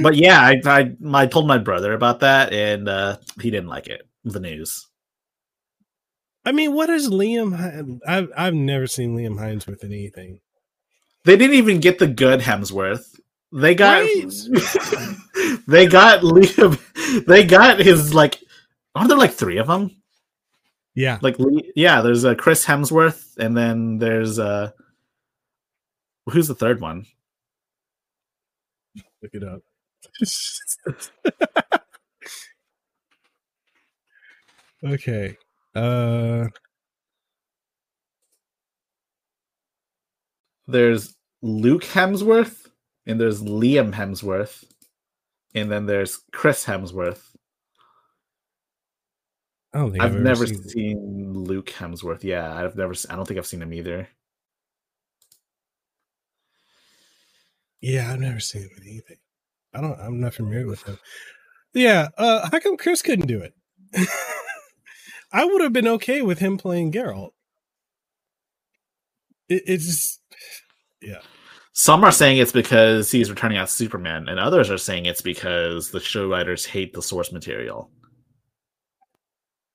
But yeah, I, I I told my brother about that, and uh, he didn't like it. The news. I mean, what is Liam? I've I've never seen Liam Hemsworth in anything. They didn't even get the good Hemsworth. They got right? they got Liam. They got his like. Aren't there like three of them? Yeah, like yeah. There's a uh, Chris Hemsworth, and then there's uh, who's the third one? Look it up. Okay. Uh, there's Luke Hemsworth, and there's Liam Hemsworth, and then there's Chris Hemsworth. I don't think I've, I've never seen, seen Luke Hemsworth. Yeah, I've never. I don't think I've seen him either. Yeah, I've never seen him in anything. I don't. I'm not familiar with him. Yeah, uh, how come Chris couldn't do it? I would have been okay with him playing Geralt. It, it's, yeah. Some are saying it's because he's returning as Superman, and others are saying it's because the show writers hate the source material.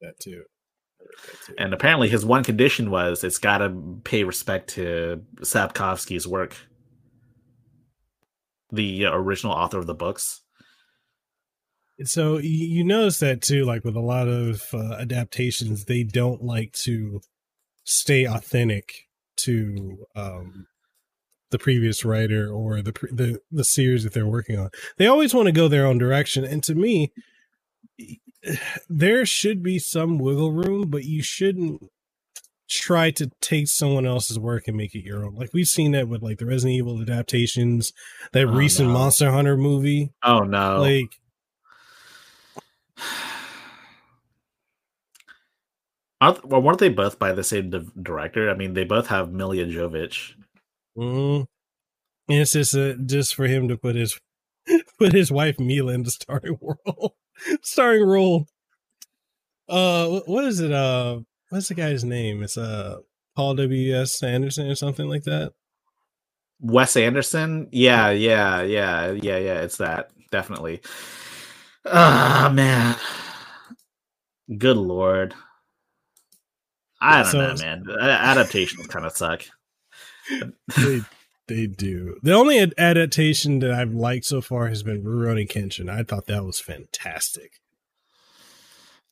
That too. That too. And apparently his one condition was it's got to pay respect to Sapkowski's work, the original author of the books. So you notice that too, like with a lot of uh, adaptations, they don't like to stay authentic to um, the previous writer or the, pre- the the series that they're working on. They always want to go their own direction. And to me, there should be some wiggle room, but you shouldn't try to take someone else's work and make it your own. Like we've seen that with like the Resident Evil adaptations, that oh, recent no. Monster Hunter movie. Oh, no. Like, Aren't, well, weren't they both by the same di- director? I mean, they both have Milla Jovovich. Mm-hmm. And it's just a, just for him to put his put his wife Mila in the starring role. starring role. Uh, what is it? Uh, what's the guy's name? It's uh Paul W. S. Anderson or something like that. Wes Anderson. Yeah, yeah, yeah, yeah, yeah. It's that, definitely. Ah, oh, man. Good Lord. I don't so, know, man. Adaptations kind of suck. They, they do. The only ad- adaptation that I've liked so far has been Rurouni Kenshin. I thought that was fantastic.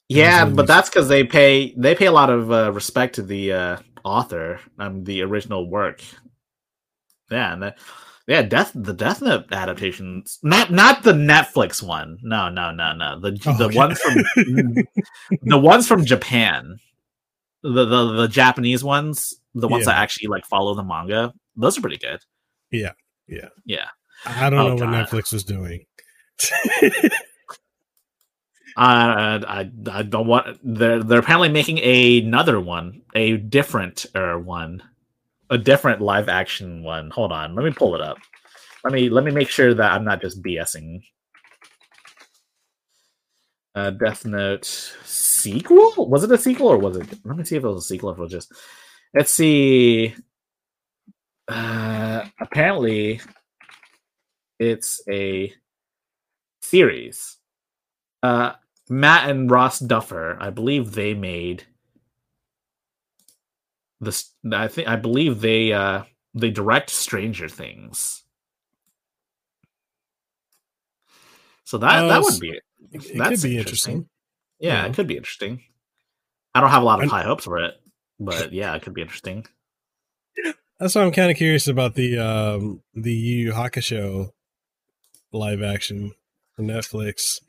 Yeah, was but that's because they pay they pay a lot of uh, respect to the uh, author and the original work. Yeah, and that... Yeah, Death the Death Note adaptations, not not the Netflix one. No, no, no, no. The oh, the okay. ones from the ones from Japan, the the, the Japanese ones, the ones yeah. that actually like follow the manga. Those are pretty good. Yeah, yeah, yeah. I don't oh, know God. what Netflix was doing. I, I I don't want. They're they're apparently making another one, a different er one. A different live action one. Hold on, let me pull it up. Let me let me make sure that I'm not just BSing. Uh, Death Note sequel? Was it a sequel or was it? Let me see if it was a sequel or if it was just. Let's see. Uh, apparently, it's a series. Uh, Matt and Ross Duffer, I believe they made. The, I think I believe they uh, they direct Stranger Things, so that, uh, that would be it. It that's could be interesting. interesting. Yeah, yeah, it could be interesting. I don't have a lot of high hopes for it, but yeah, it could be interesting. That's why I'm kind of curious about the um, the Yu Yu Hakusho live action on Netflix.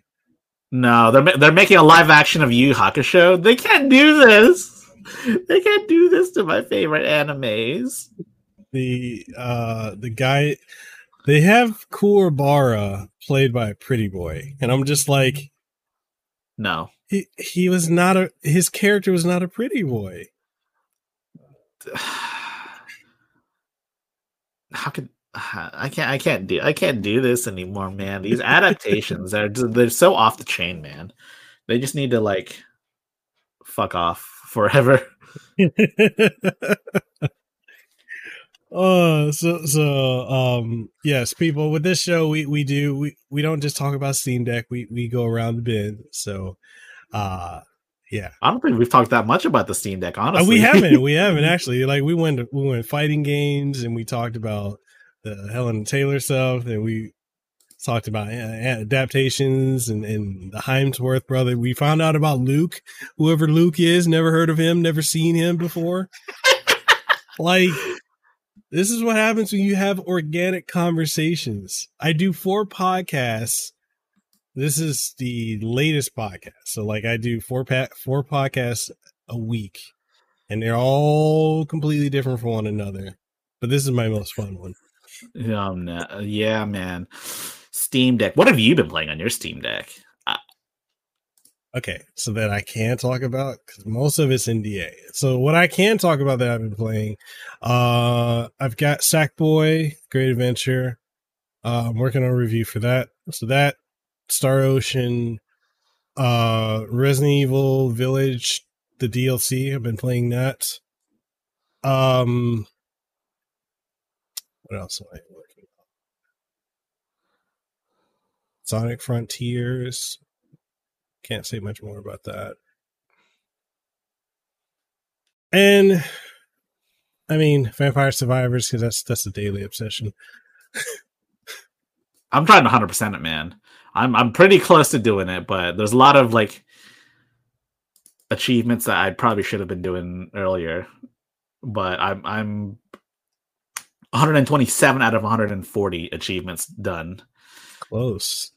No, they're they're making a live action of Yu Yu Hakusho. They can't do this. They can't do this to my favorite animes. The uh, the guy they have Kuwabara played by a pretty boy, and I'm just like, no, he he was not a his character was not a pretty boy. How could I can't I can't do I can't do this anymore, man? These adaptations are they're so off the chain, man. They just need to like fuck off. Forever. Oh, so so um yes, people, with this show we we do we, we don't just talk about Steam Deck, we we go around the bend. So uh yeah. I don't think we've talked that much about the Steam Deck, honestly. Uh, we haven't, we haven't actually. Like we went we went fighting games and we talked about the Hellena Taylor stuff and we talked about adaptations and, and the Hemsworth brother. We found out about Luke, whoever Luke is, never heard of him, never seen him before. Like, this is what happens when you have organic conversations. I do four podcasts. This is the latest podcast. So like I do four, pa- four podcasts a week and they're all completely different from one another, but this is my most fun one. Um, no, yeah, man. Steam Deck. What have you been playing on your Steam Deck? I... Okay, so that I can talk about because most of it's N D A. So what I can talk about that I've been playing, uh, I've got Sackboy, Great Adventure. Uh, I'm working on a review for that. So that, Star Ocean, uh, Resident Evil Village, the D L C. I've been playing that. Um, What else am I working on? Sonic Frontiers. Can't say much more about that. And I mean, Vampire Survivors, because that's that's a daily obsession. I'm trying to one hundred percent it, man. I'm I'm pretty close to doing it, but there's a lot of like achievements that I probably should have been doing earlier. But I'm I'm one hundred twenty-seven out of one hundred forty achievements done. Close.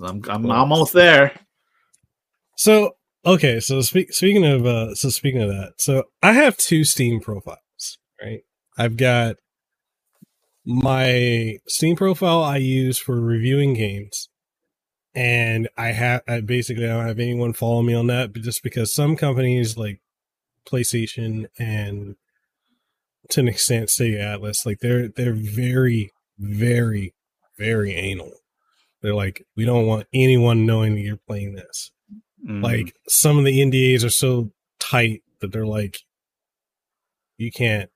I'm I'm Close. almost there. So okay, so speak, speaking of uh, so speaking of that, so I have two Steam profiles, right? I've got my Steam profile I use for reviewing games, and I have I basically I don't have anyone follow me on that, but just because some companies like PlayStation and to an extent Sega Atlas, like they're they're very very very anal. They're like, we don't want anyone knowing that you're playing this. Mm. Like some of the N D As are so tight that they're like, you can't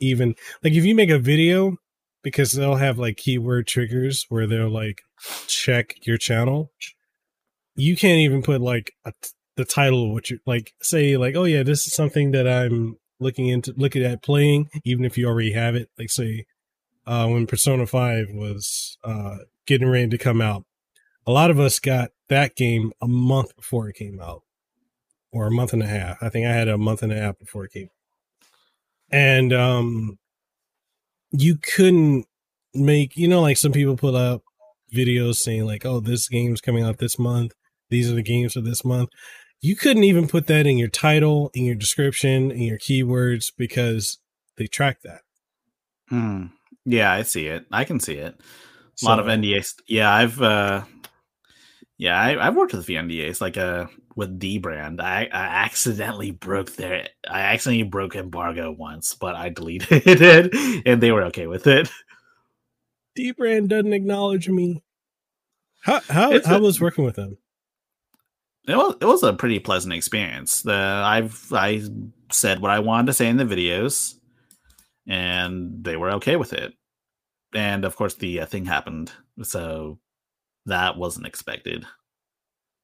even like if you make a video, because they'll have like keyword triggers where they're like, check your channel. You can't even put like a, the title of what you like say like, oh yeah, this is something that I'm looking into looking at playing, even if you already have it. Like say uh, when Persona five was uh, getting ready to come out, a lot of us got that game a month before it came out, or a month and a half. I think I had a month and a half before it came out. And um, you couldn't make, you know, like some people put up videos saying like, oh, this game's coming out this month. These are the games for this month. You couldn't even put that in your title, in your description, in your keywords, because they track that. Hmm. Yeah, I see it. I can see it. A lot so, of N D As. Yeah, I've... Uh... Yeah, I, I've worked with a few N D As, like uh, with D brand. I, I accidentally broke their, I accidentally broke embargo once, but I deleted it, and they were okay with it. D brand doesn't acknowledge me. How how it's how a, was working with them? It was it was a pretty pleasant experience. The I've I said what I wanted to say in the videos, and they were okay with it. And of course, the uh, thing happened, so. That wasn't expected.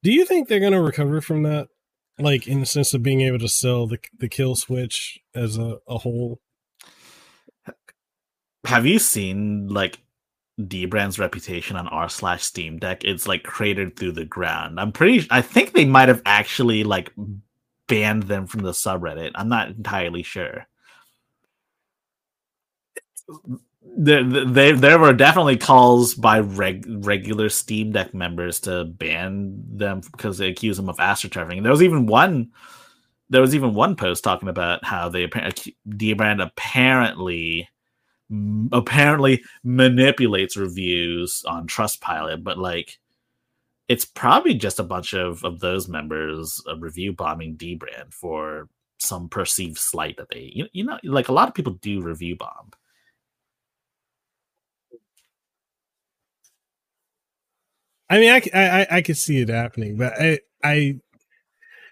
Do you think they're going to recover from that? Like in the sense of being able to sell the the kill switch as a, a whole? Have you seen like D brand's reputation on r slash Steam Deck? It's like cratered through the ground. I'm pretty. I think they might have actually like banned them from the subreddit. I'm not entirely sure. It's, There, there, there were definitely calls by reg, regular Steam Deck members to ban them because they accused them of astroturfing. There was even one, there was even one post talking about how they D brand apparently, apparently manipulates reviews on Trustpilot, but like it's probably just a bunch of of those members uh, review bombing D brand for some perceived slight that they, you, you know, like a lot of people do review bomb. I mean, I, I, I could see it happening, but I, I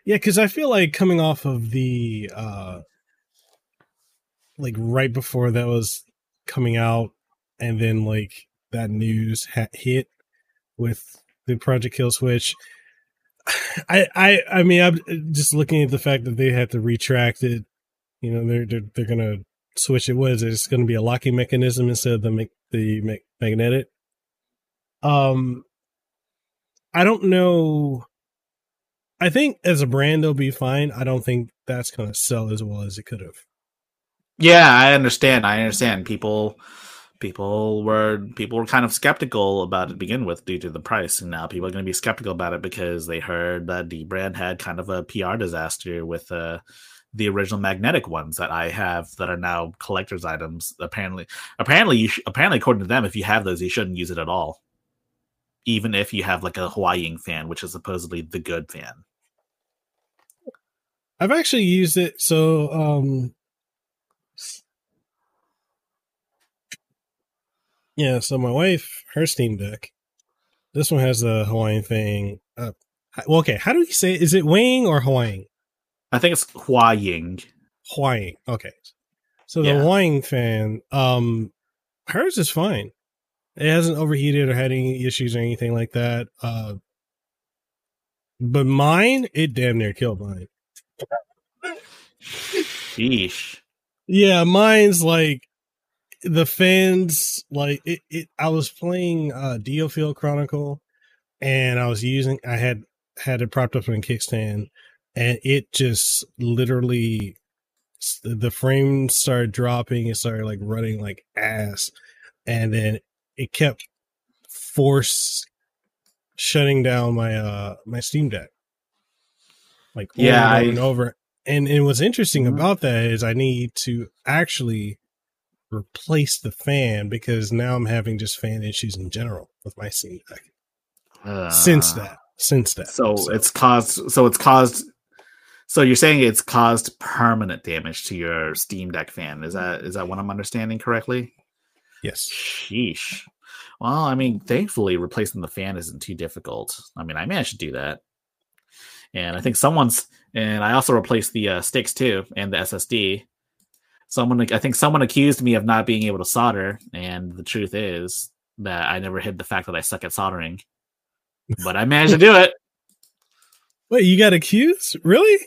yeah, because I feel like coming off of the, uh, like right before that was coming out, and then like that news ha- hit with the Project Kill Switch. I, I, I mean, I'm just looking at the fact that they had to retract it. You know, they're they're, they're gonna switch it. What is it? It's gonna be a locking mechanism instead of the me- the me- magnetic. Um. I don't know. I think as a brand, they'll be fine. I don't think that's going to sell as well as it could have. Yeah, I understand. I understand. People, people were people were kind of skeptical about it to begin with due to the price, and now people are going to be skeptical about it because they heard that D brand had kind of a P R disaster with uh, the original magnetic ones that I have that are now collector's items. Apparently, apparently, you sh- apparently, according to them, if you have those, you shouldn't use it at all. Even if you have like a Hawaiian fan, which is supposedly the good fan. I've actually used it. So, um, yeah. So my wife, her Steam Deck, this one has the Hawaiian thing. Uh, well, okay. How do we say it? Is it Wang or Hawaiian? I think it's Hawaiian. Hawaiian. Okay. So the yeah. Hawaiian fan, um, Hers is fine. It hasn't overheated or had any issues or anything like that. Uh, but mine, it damn near killed mine. Sheesh. Yeah, mine's like the fans, like it, it I was playing uh Diofield Chronicle and I was using I had had it propped up in a kickstand and it just literally the frames started dropping, it started like running like ass, and then it kept force shutting down my uh my Steam Deck. Like over yeah, and, over I... and over. And, and what's interesting about that is I need to actually replace the fan because now I'm having just fan issues in general with my Steam Deck. Uh, since that, since that, so, so it's caused. So it's caused. So you're saying it's caused permanent damage to your Steam Deck fan? Is that is that what I'm understanding correctly? Yes. Sheesh. Well, I mean, thankfully replacing the fan isn't too difficult. I mean, I managed to do that. And I think someone's, and I also replaced the uh, sticks too, and the S S D. Someone, I think someone accused me of not being able to solder, and the truth is that I never hid the fact that I suck at soldering. But I managed to do it. Wait, you got accused? Really?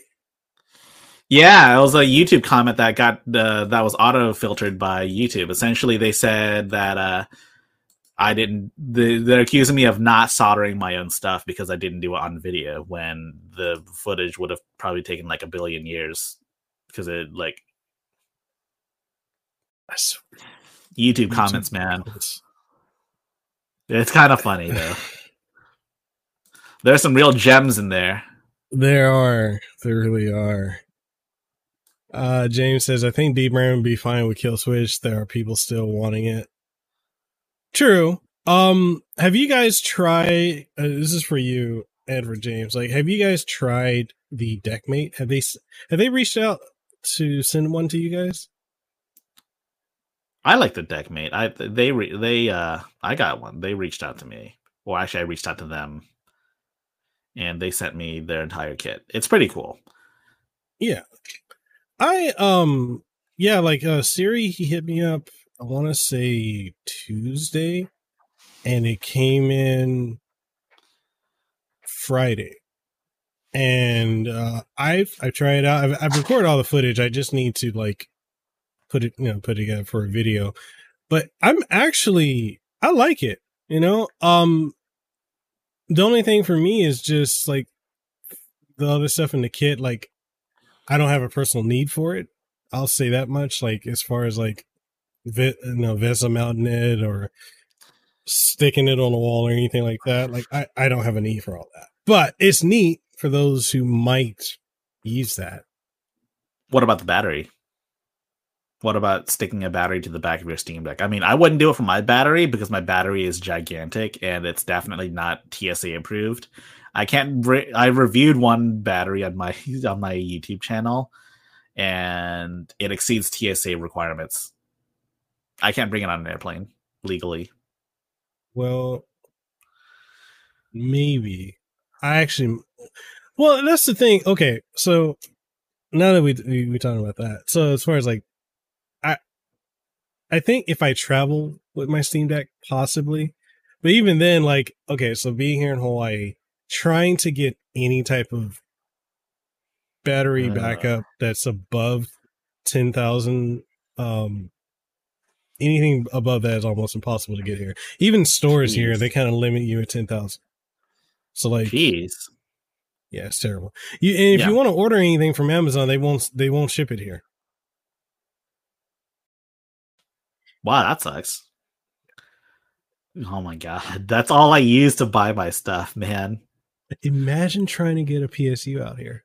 Yeah, it was a YouTube comment that got uh, that was auto filtered by YouTube. Essentially, they said that uh, I didn't. They, they're accusing me of not soldering my own stuff because I didn't do it on video when the footage would have probably taken like a billion years because it like YouTube comments, man. It's kind of funny though. There's some real gems in there. There are. There really are. Uh, James says, I think D brand would be fine with Kill Switch. There are people still wanting it. True. Um, have you guys tried? Uh, this is for you and for James. Like, have you guys tried the Deckmate? Have they have they reached out to send one to you guys? I like the Deckmate. I they re, they uh I got one. They reached out to me. Well, actually, I reached out to them, and they sent me their entire kit. It's pretty cool. Yeah. I, um, yeah, like, uh, Siri, he hit me up, I want to say Tuesday, and it came in Friday. And, uh, I've, I've tried it out. I've, I've recorded all the footage. I just need to, like, put it, you know, put it together for a video. But I'm actually, I like it, you know? Um, the only thing for me is just, like, the other stuff in the kit, like, I don't have a personal need for it. I'll say that much. Like as far as like, you know, Vesa mounting it or sticking it on a wall or anything like that. Like I, I don't have a need for all that, but it's neat for those who might use that. What about the battery? What about sticking a battery to the back of your Steam Deck? I mean, I wouldn't do it for my battery because my battery is gigantic and it's definitely not T S A approved. I can't. Re- I reviewed one battery on my on my YouTube channel, and it exceeds T S A requirements. I can't bring it on an airplane legally. Well, maybe I actually. Well, that's the thing. Okay, so now that we we we're talking about that, so as far as like, I, I think if I travel with my Steam Deck, possibly, but even then, like, okay, so being here in Hawaii. Trying to get any type of battery backup that's above ten thousand, um, anything above that is almost impossible to get here. Even stores Jeez. Here, they kind of limit you at ten thousand. So like, Jeez. Yeah, it's terrible. You, and if yeah. you want to order anything from Amazon, they won't, they won't ship it here. Wow. That sucks. Oh my God. That's all I use to buy my stuff, man. Imagine trying to get a P S U out here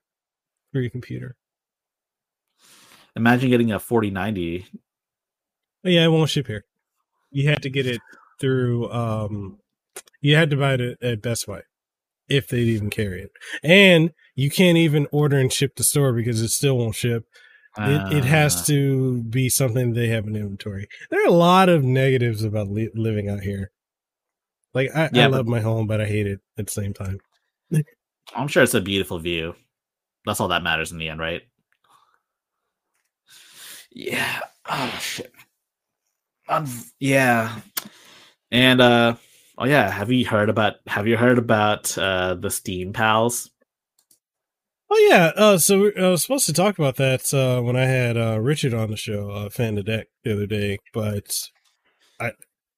for your computer. Imagine getting a forty ninety. Yeah, it won't ship here. You had to get it through, um, you had to buy it at Best Buy if they'd even carry it. And you can't even order and ship to store because it still won't ship. Uh, it, it has to be something they have in inventory. There are a lot of negatives about li- living out here. Like, I, yeah, I love but, my home, but I hate it at the same time. I'm sure it's a beautiful view. That's all that matters in the end, right? Yeah. Oh, shit. Um, yeah. And uh, oh yeah, have you heard about have you heard about uh, the Steam Pals? Oh yeah, uh, so I was supposed to talk about that uh, when I had uh, Richard on the show, uh, Fan of Deck, the other day, but I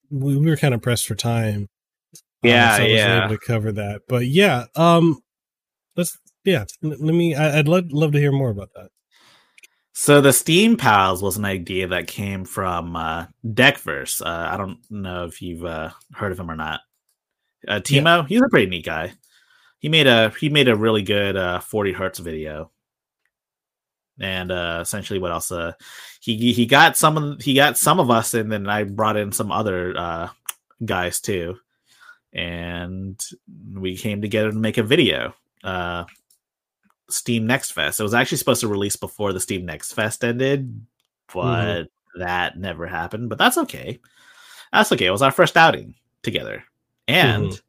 we were kind of pressed for time. Yeah, um, so I wasn't yeah. able to cover that, but yeah, um, let's yeah. Let me. I, I'd love love to hear more about that. So the Steam Pals was an idea that came from uh, Deckverse. Uh, I don't know if you've uh, heard of him or not. Uh, Timo, yeah. He's a pretty neat guy. He made a he made a really good uh, forty hertz video. And uh, essentially, what else? Uh, he he got some of he got some of us, and then I brought in some other uh, guys too, and we came together to make a video. Uh, Steam Next Fest. It was actually supposed to release before the Steam Next Fest ended, but mm-hmm. that never happened. But that's okay. That's okay. It was our first outing together. And mm-hmm.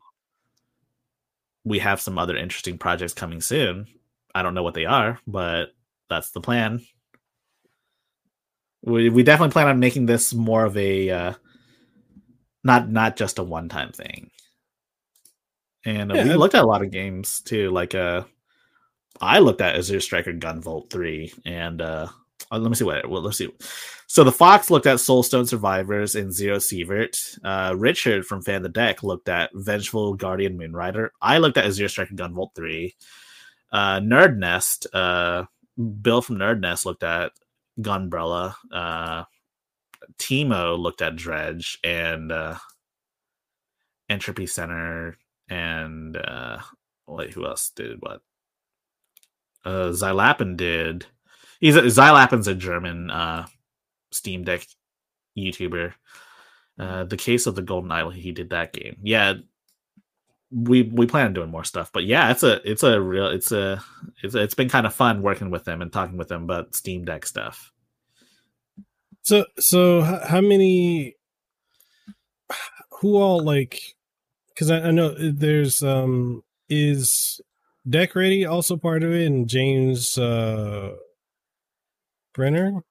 we have some other interesting projects coming soon. I don't know what they are, but that's the plan. We we definitely plan on making this more of a uh, not not just a one-time thing. And uh, yeah, we looked at a lot of games too, like uh I looked at Azure Striker Gunvolt three, and uh, oh, let me see what. Well, let's see. So the Fox looked at Soulstone Survivors and Zero Sievert. Uh, Richard from Fan the Deck looked at Vengeful Guardian Moonrider. I looked at Azure Striker Gunvolt three. Uh, Nerd Nest. Uh, Bill from Nerd Nest looked at Gunbrella. Uh, Timo looked at Dredge and uh, Entropy Center, and uh, wait, who else did what? Uh, Xylappin did. He's a, Xylappin's a German uh, Steam Deck YouTuber. Uh, the Case of the Golden Island. He did that game. Yeah, we we plan on doing more stuff. But yeah, it's a it's a real it's a it's a, it's been kind of fun working with them and talking with them about Steam Deck stuff. So so how many? Who all like? Because I, I know there's um is. Deck Ready also part of it, and James uh, Brenner.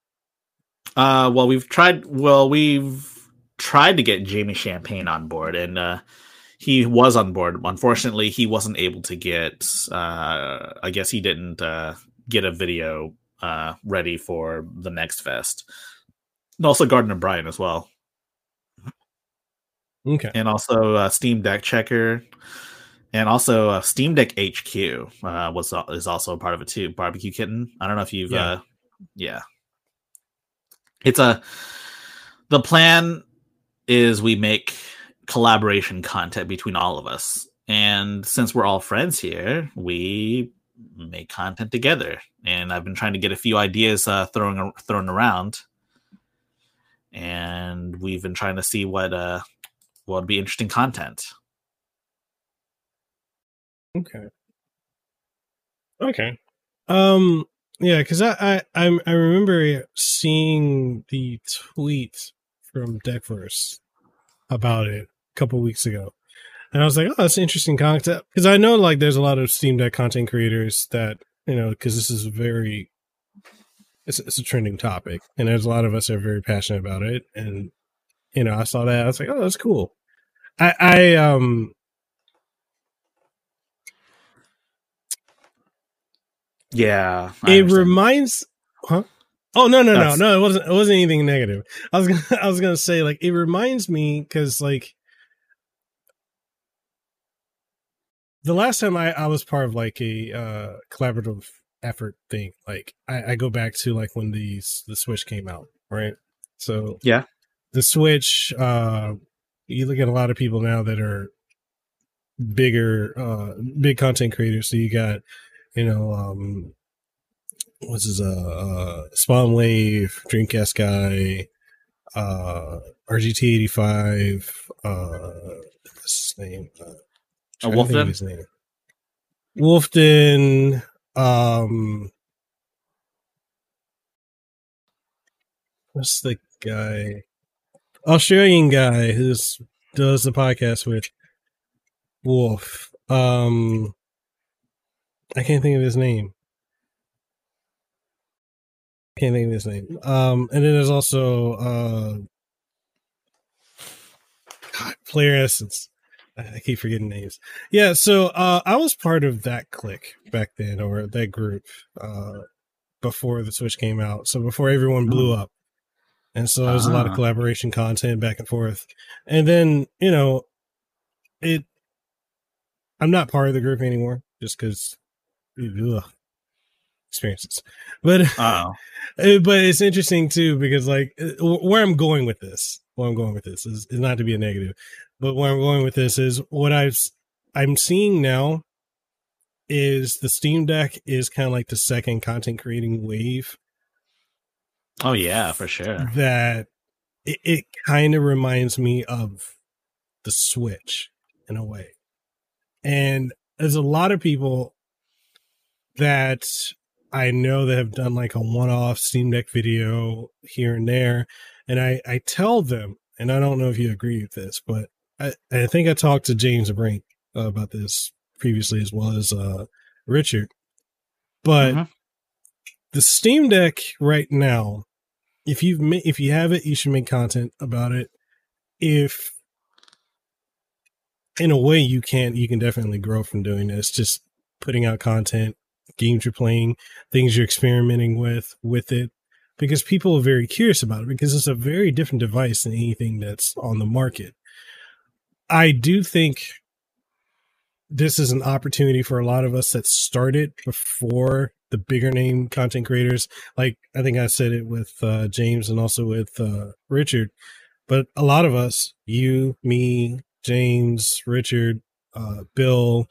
Uh, well, we've tried. Well, we've tried to get Jamie Champagne on board, and uh, he was on board. Unfortunately, he wasn't able to get. Uh, I guess he didn't uh, get a video uh, ready for the next fest, and also Gardner Bryan as well. Okay, and also uh, Steam Deck Checker. And also, uh, Steam Deck H Q uh, was uh, is also a part of it too. Barbecue Kitten. I don't know if you've, yeah. Uh, yeah. It's a. The plan is we make collaboration content between all of us, and since we're all friends here, we make content together. And I've been trying to get a few ideas uh, thrown thrown around, and we've been trying to see what uh what would be interesting content. Okay. Okay. Um. Yeah, because I, I I I remember seeing the tweet from Deckverse about it a couple weeks ago, and I was like, "Oh, that's an interesting concept." Because I know like there's a lot of Steam Deck content creators that you know, because this is very, it's it's a trending topic, and there's a lot of us that are very passionate about it, and you know, I saw that, I was like, "Oh, that's cool." I I um. Yeah, I it understand. reminds. Huh? Oh no, no, no, That's... no! It wasn't. It wasn't anything negative. I was gonna. I was gonna say like it reminds me because like the last time I, I was part of like a uh, collaborative effort thing, like I, I go back to like when the the Switch came out, right? So yeah, the Switch. Uh, you look at a lot of people now that are bigger, uh, big content creators. So you got. You know, um, what's his, uh, uh, Spawn Wave, Dreamcast Guy, uh, R G T eighty-five, uh, what's his name? Uh, Wolfden? His name. Wolfden, um, what's the guy? Australian guy who does the podcast with Wolf. Um, I can't think of his name. Can't think of his name. Um, and then there's also uh, Player Essence. I keep forgetting names. Yeah, so uh, I was part of that clique back then, or that group, uh, before the Switch came out. So before everyone blew up. And so there was a lot of collaboration content back and forth. And then, you know, it. I'm not part of the group anymore just because experiences. But, but it's interesting, too, because like where I'm going with this, where I'm going with this is, is not to be a negative. But where I'm going with this is what I've, I'm seeing now is the Steam Deck is kind of like the second content creating wave. Oh, yeah, for sure. That it, it kind of reminds me of the Switch in a way. And there's a lot of people that I know that have done like a one-off Steam Deck video here and there. And I, I tell them, and I don't know if you agree with this, but I, I think I talked to James Brink uh, about this previously, as well as uh, Richard. But uh-huh. the Steam Deck right now, if you've ma- if you have it, you should make content about it. If in a way you can, you can definitely grow from doing this. Just putting out content, games you're playing, things you're experimenting with with it, because people are very curious about it. Because it's a very different device than anything that's on the market. I do think this is an opportunity for a lot of us that started before the bigger name content creators. Like I think I said it with uh, James and also with uh, Richard, but a lot of us, you, me, James, Richard, uh, Bill,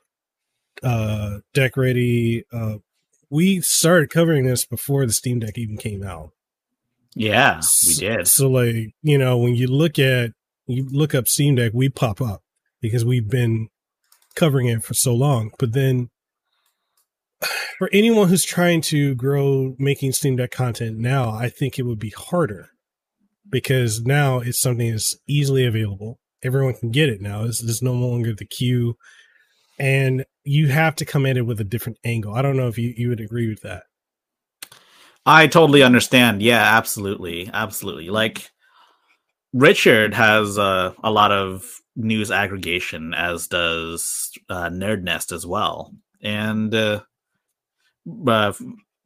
uh, Deck Ready, uh, we started covering this before the Steam Deck even came out. Yeah, we did. So, so like, you know, when you look at, you look up Steam Deck, we pop up because we've been covering it for so long. But then for anyone who's trying to grow making Steam Deck content now, I think it would be harder because now it's something that's easily available. Everyone can get it now. It's, it's no longer the queue. And you have to come at it with a different angle. I don't know if you, you would agree with that. I totally understand. Yeah, absolutely. Absolutely. Like, Richard has uh, a lot of news aggregation, as does uh, Nerd Nest as well. And uh, uh,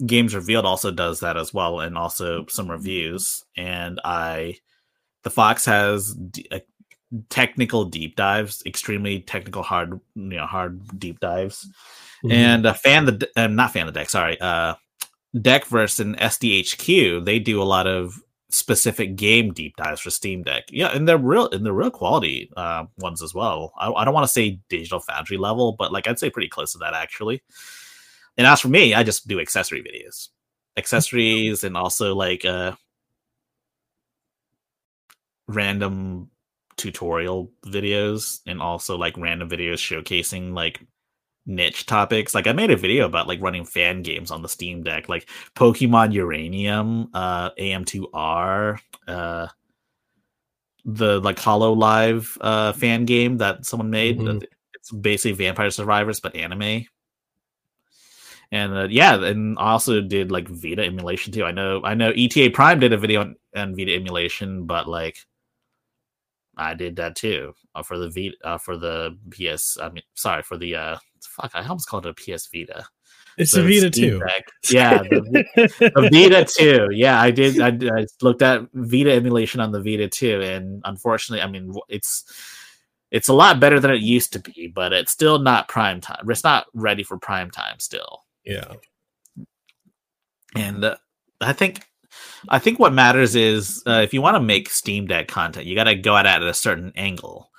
Games Revealed also does that as well, and also some reviews. And I, the Fox has d- a technical deep dives, extremely technical, hard, you know, hard deep dives. Mm-hmm. And a fan of the, uh, not fan of the deck, sorry, uh, Deckverse and S D H Q, they do a lot of specific game deep dives for Steam Deck. Yeah, and they're real and they're real quality uh, ones as well. I, I don't want to say Digital Foundry level, but like I'd say pretty close to that actually. And as for me, I just do accessory videos, accessories, and also like uh, random tutorial videos, and also like random videos showcasing like niche topics. Like I made a video about like running fan games on the Steam Deck, like Pokemon Uranium, uh, A M two R, uh, the like Hololive uh, fan game that someone made. Mm-hmm. It's basically Vampire Survivors but anime. And uh, yeah, and I also did like Vita emulation too. I know, I know E T A Prime did a video on, on Vita emulation, but like I did that too uh, for the Vita, uh, for the P S. I mean, sorry for the uh, fuck. I almost called it a P S Vita. It's the a Vita two. Yeah, the, the Vita two. Yeah, I did. I, I looked at Vita emulation on the Vita two, and unfortunately, I mean, it's it's a lot better than it used to be, but it's still not prime time. It's not ready for prime time still. Yeah, and uh, I think. I think what matters is uh, if you want to make Steam Deck content, you got to go at it at a certain angle.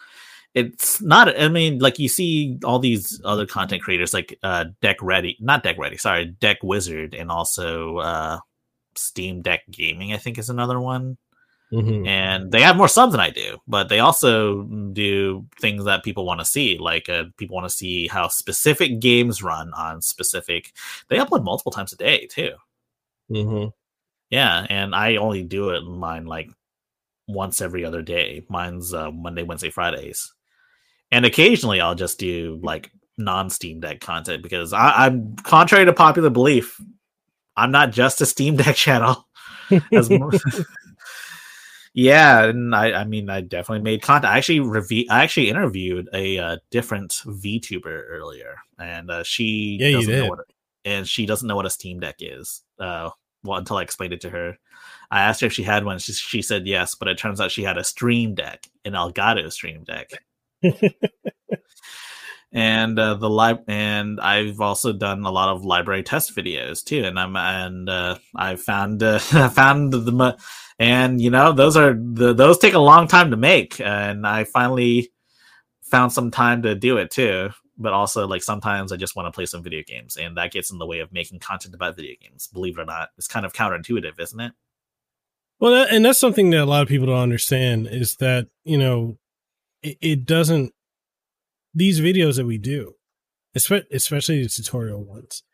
It's not, I mean, like you see all these other content creators like uh, Deck Ready, not Deck Ready, sorry, Deck Wizard, and also uh, Steam Deck Gaming, I think is another one. Mm-hmm. And they have more subs than I do, but they also do things that people want to see. Like uh, people want to see how specific games run on specific, they upload multiple times a day too. Mm-hmm. Yeah, and I only do it mine like once every other day. Mine's uh, Monday, Wednesday, Fridays. And occasionally I'll just do like non-Steam Deck content because I- I'm, contrary to popular belief, I'm not just a Steam Deck channel. As Yeah, and I, I mean, I definitely made content. I actually rev- I actually interviewed a uh, different VTuber earlier, and uh, she yeah, doesn't you did. know what, and she doesn't know what a Steam Deck is. Uh, well, until I explained it to her, I asked her if she had one. She, she said yes, but it turns out she had a Stream Deck, an Elgato Stream Deck. And uh, the lib- and I've also done a lot of library test videos too, and I'm and uh, I found uh, found the mo- and you know those are the, those take a long time to make, and I finally found some time to do it too. But also, like, sometimes I just want to play some video games, and that gets in the way of making content about video games. Believe it or not, it's kind of counterintuitive, isn't it? Well, that, and that's something that a lot of people don't understand is that you know it, it doesn't. These videos that we do, especially the tutorial ones,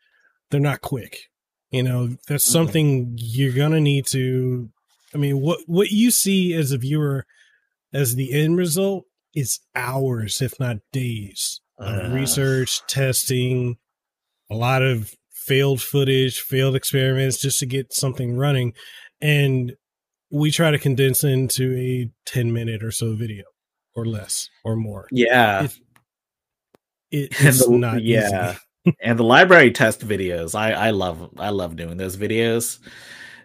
they're not quick. You know, that's something you're going to need to, I mean, what, what you see as a viewer as the end result is hours, if not days of uh, research, testing, a lot of failed footage, failed experiments just to get something running. And we try to condense into a ten minute or so video or less or more. Yeah. If, It, it's the, not yeah and the library test videos I, I love I love doing those videos,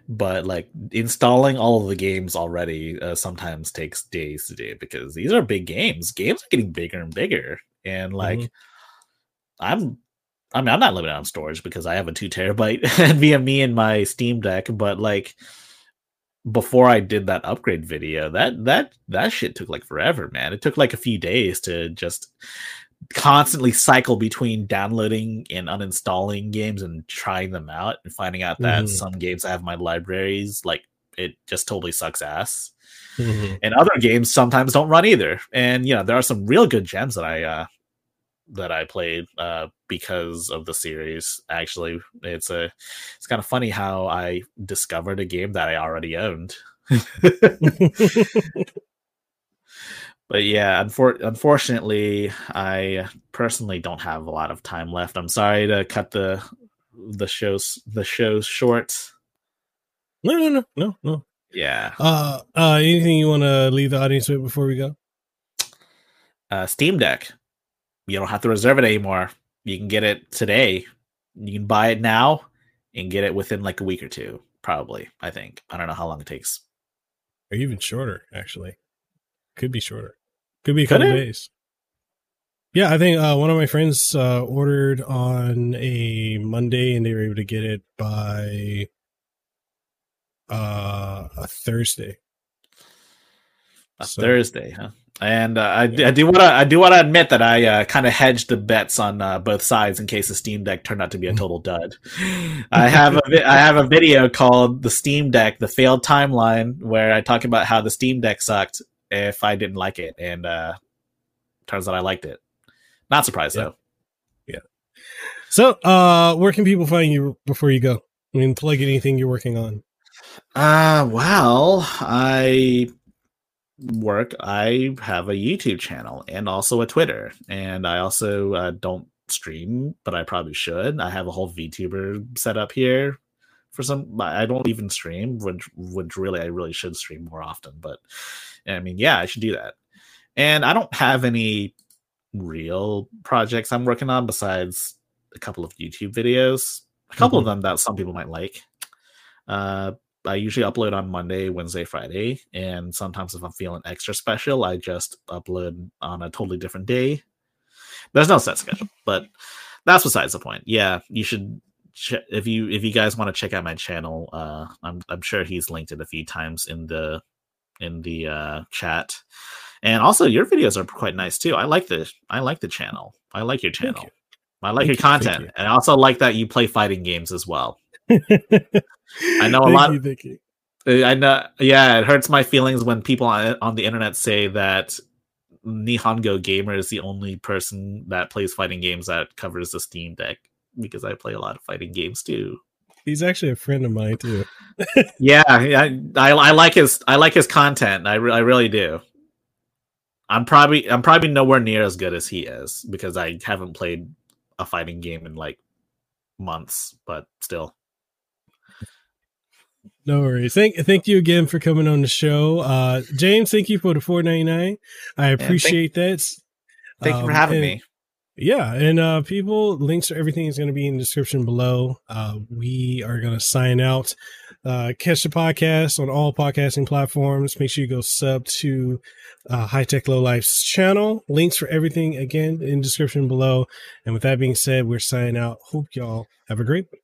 but like installing all of the games already uh, sometimes takes days to do because these are big games games are getting bigger and bigger, and like mm-hmm. I'm I mean I'm not limited on storage because I have a two terabyte via me and my Steam Deck, but like before I did that upgrade video that that that shit took like forever, man. It took like a few days to just constantly cycle between downloading and uninstalling games and trying them out and finding out that mm. some games I have in my libraries, like it just totally sucks ass. Mm-hmm. And other games sometimes don't run either. And, you know, there are some real good gems that I, uh, that I played, uh, because of the series. Actually, it's a, it's kind of funny how I discovered a game that I already owned. But yeah, unfor- unfortunately, I personally don't have a lot of time left. I'm sorry to cut the the shows the shows short. No, no, no, no, no. Yeah. Uh, uh, anything you want to leave the audience with before we go? Uh, Steam Deck. You don't have to reserve it anymore. You can get it today. You can buy it now and get it within like a week or two, probably. I think. I don't know how long it takes. Or even shorter, actually. Could be shorter. Could be a couple days. Yeah, I think uh, one of my friends uh, ordered on a Monday, and they were able to get it by uh, a Thursday. A so, Thursday, huh? And uh, I, yeah. I do want to I do want to admit that I uh, kind of hedged the bets on uh, both sides in case the Steam Deck turned out to be a total dud. I have a vi- I have a video called "The Steam Deck: The Failed Timeline" where I talk about how the Steam Deck sucked. If I didn't like it, and uh, turns out I liked it. Not surprised, yeah. though. Yeah. So, uh, where can people find you before you go? I mean, plug anything you're working on. Uh, well, I work. I have a YouTube channel and also a Twitter. And I also uh, don't stream, but I probably should. I have a whole VTuber set up here. For some, I don't even stream, which, which really, I really should stream more often. But I mean, yeah, I should do that. And I don't have any real projects I'm working on besides a couple of YouTube videos, a couple mm-hmm. of them that some people might like. Uh, I usually upload on Monday, Wednesday, Friday. And sometimes if I'm feeling extra special, I just upload on a totally different day. There's no set schedule, but that's besides the point. Yeah, you should. If you if you guys want to check out my channel, uh, I'm I'm sure he's linked it a few times in the in the uh, chat, and also your videos are quite nice too. I like the I like the channel. I like your channel. You. I like thank your content, you, you. And I also like that you play fighting games as well. I know a thank lot. You, you. I know. Yeah, it hurts my feelings when people on, on the internet say that Nihongo Gamer is the only person that plays fighting games that covers the Steam Deck. Because I play a lot of fighting games too. He's actually a friend of mine too. yeah, I, I I like his I like his content. I, re- I really do. I'm probably I'm probably nowhere near as good as he is because I haven't played a fighting game in like months. But still, No worries. Thank, thank you again for coming on the show, uh, James. Thank you for the four ninety-nine. I appreciate yeah, thank, that. Thank um, you for having and, me. Yeah, and uh, people, links to everything is going to be in the description below. Uh, we are going to sign out. Uh, catch the podcast on all podcasting platforms. Make sure you go sub to uh, Hi-Tech Lo-Life's channel. Links for everything again in the description below. And with that being said, we're signing out. Hope y'all have a great week.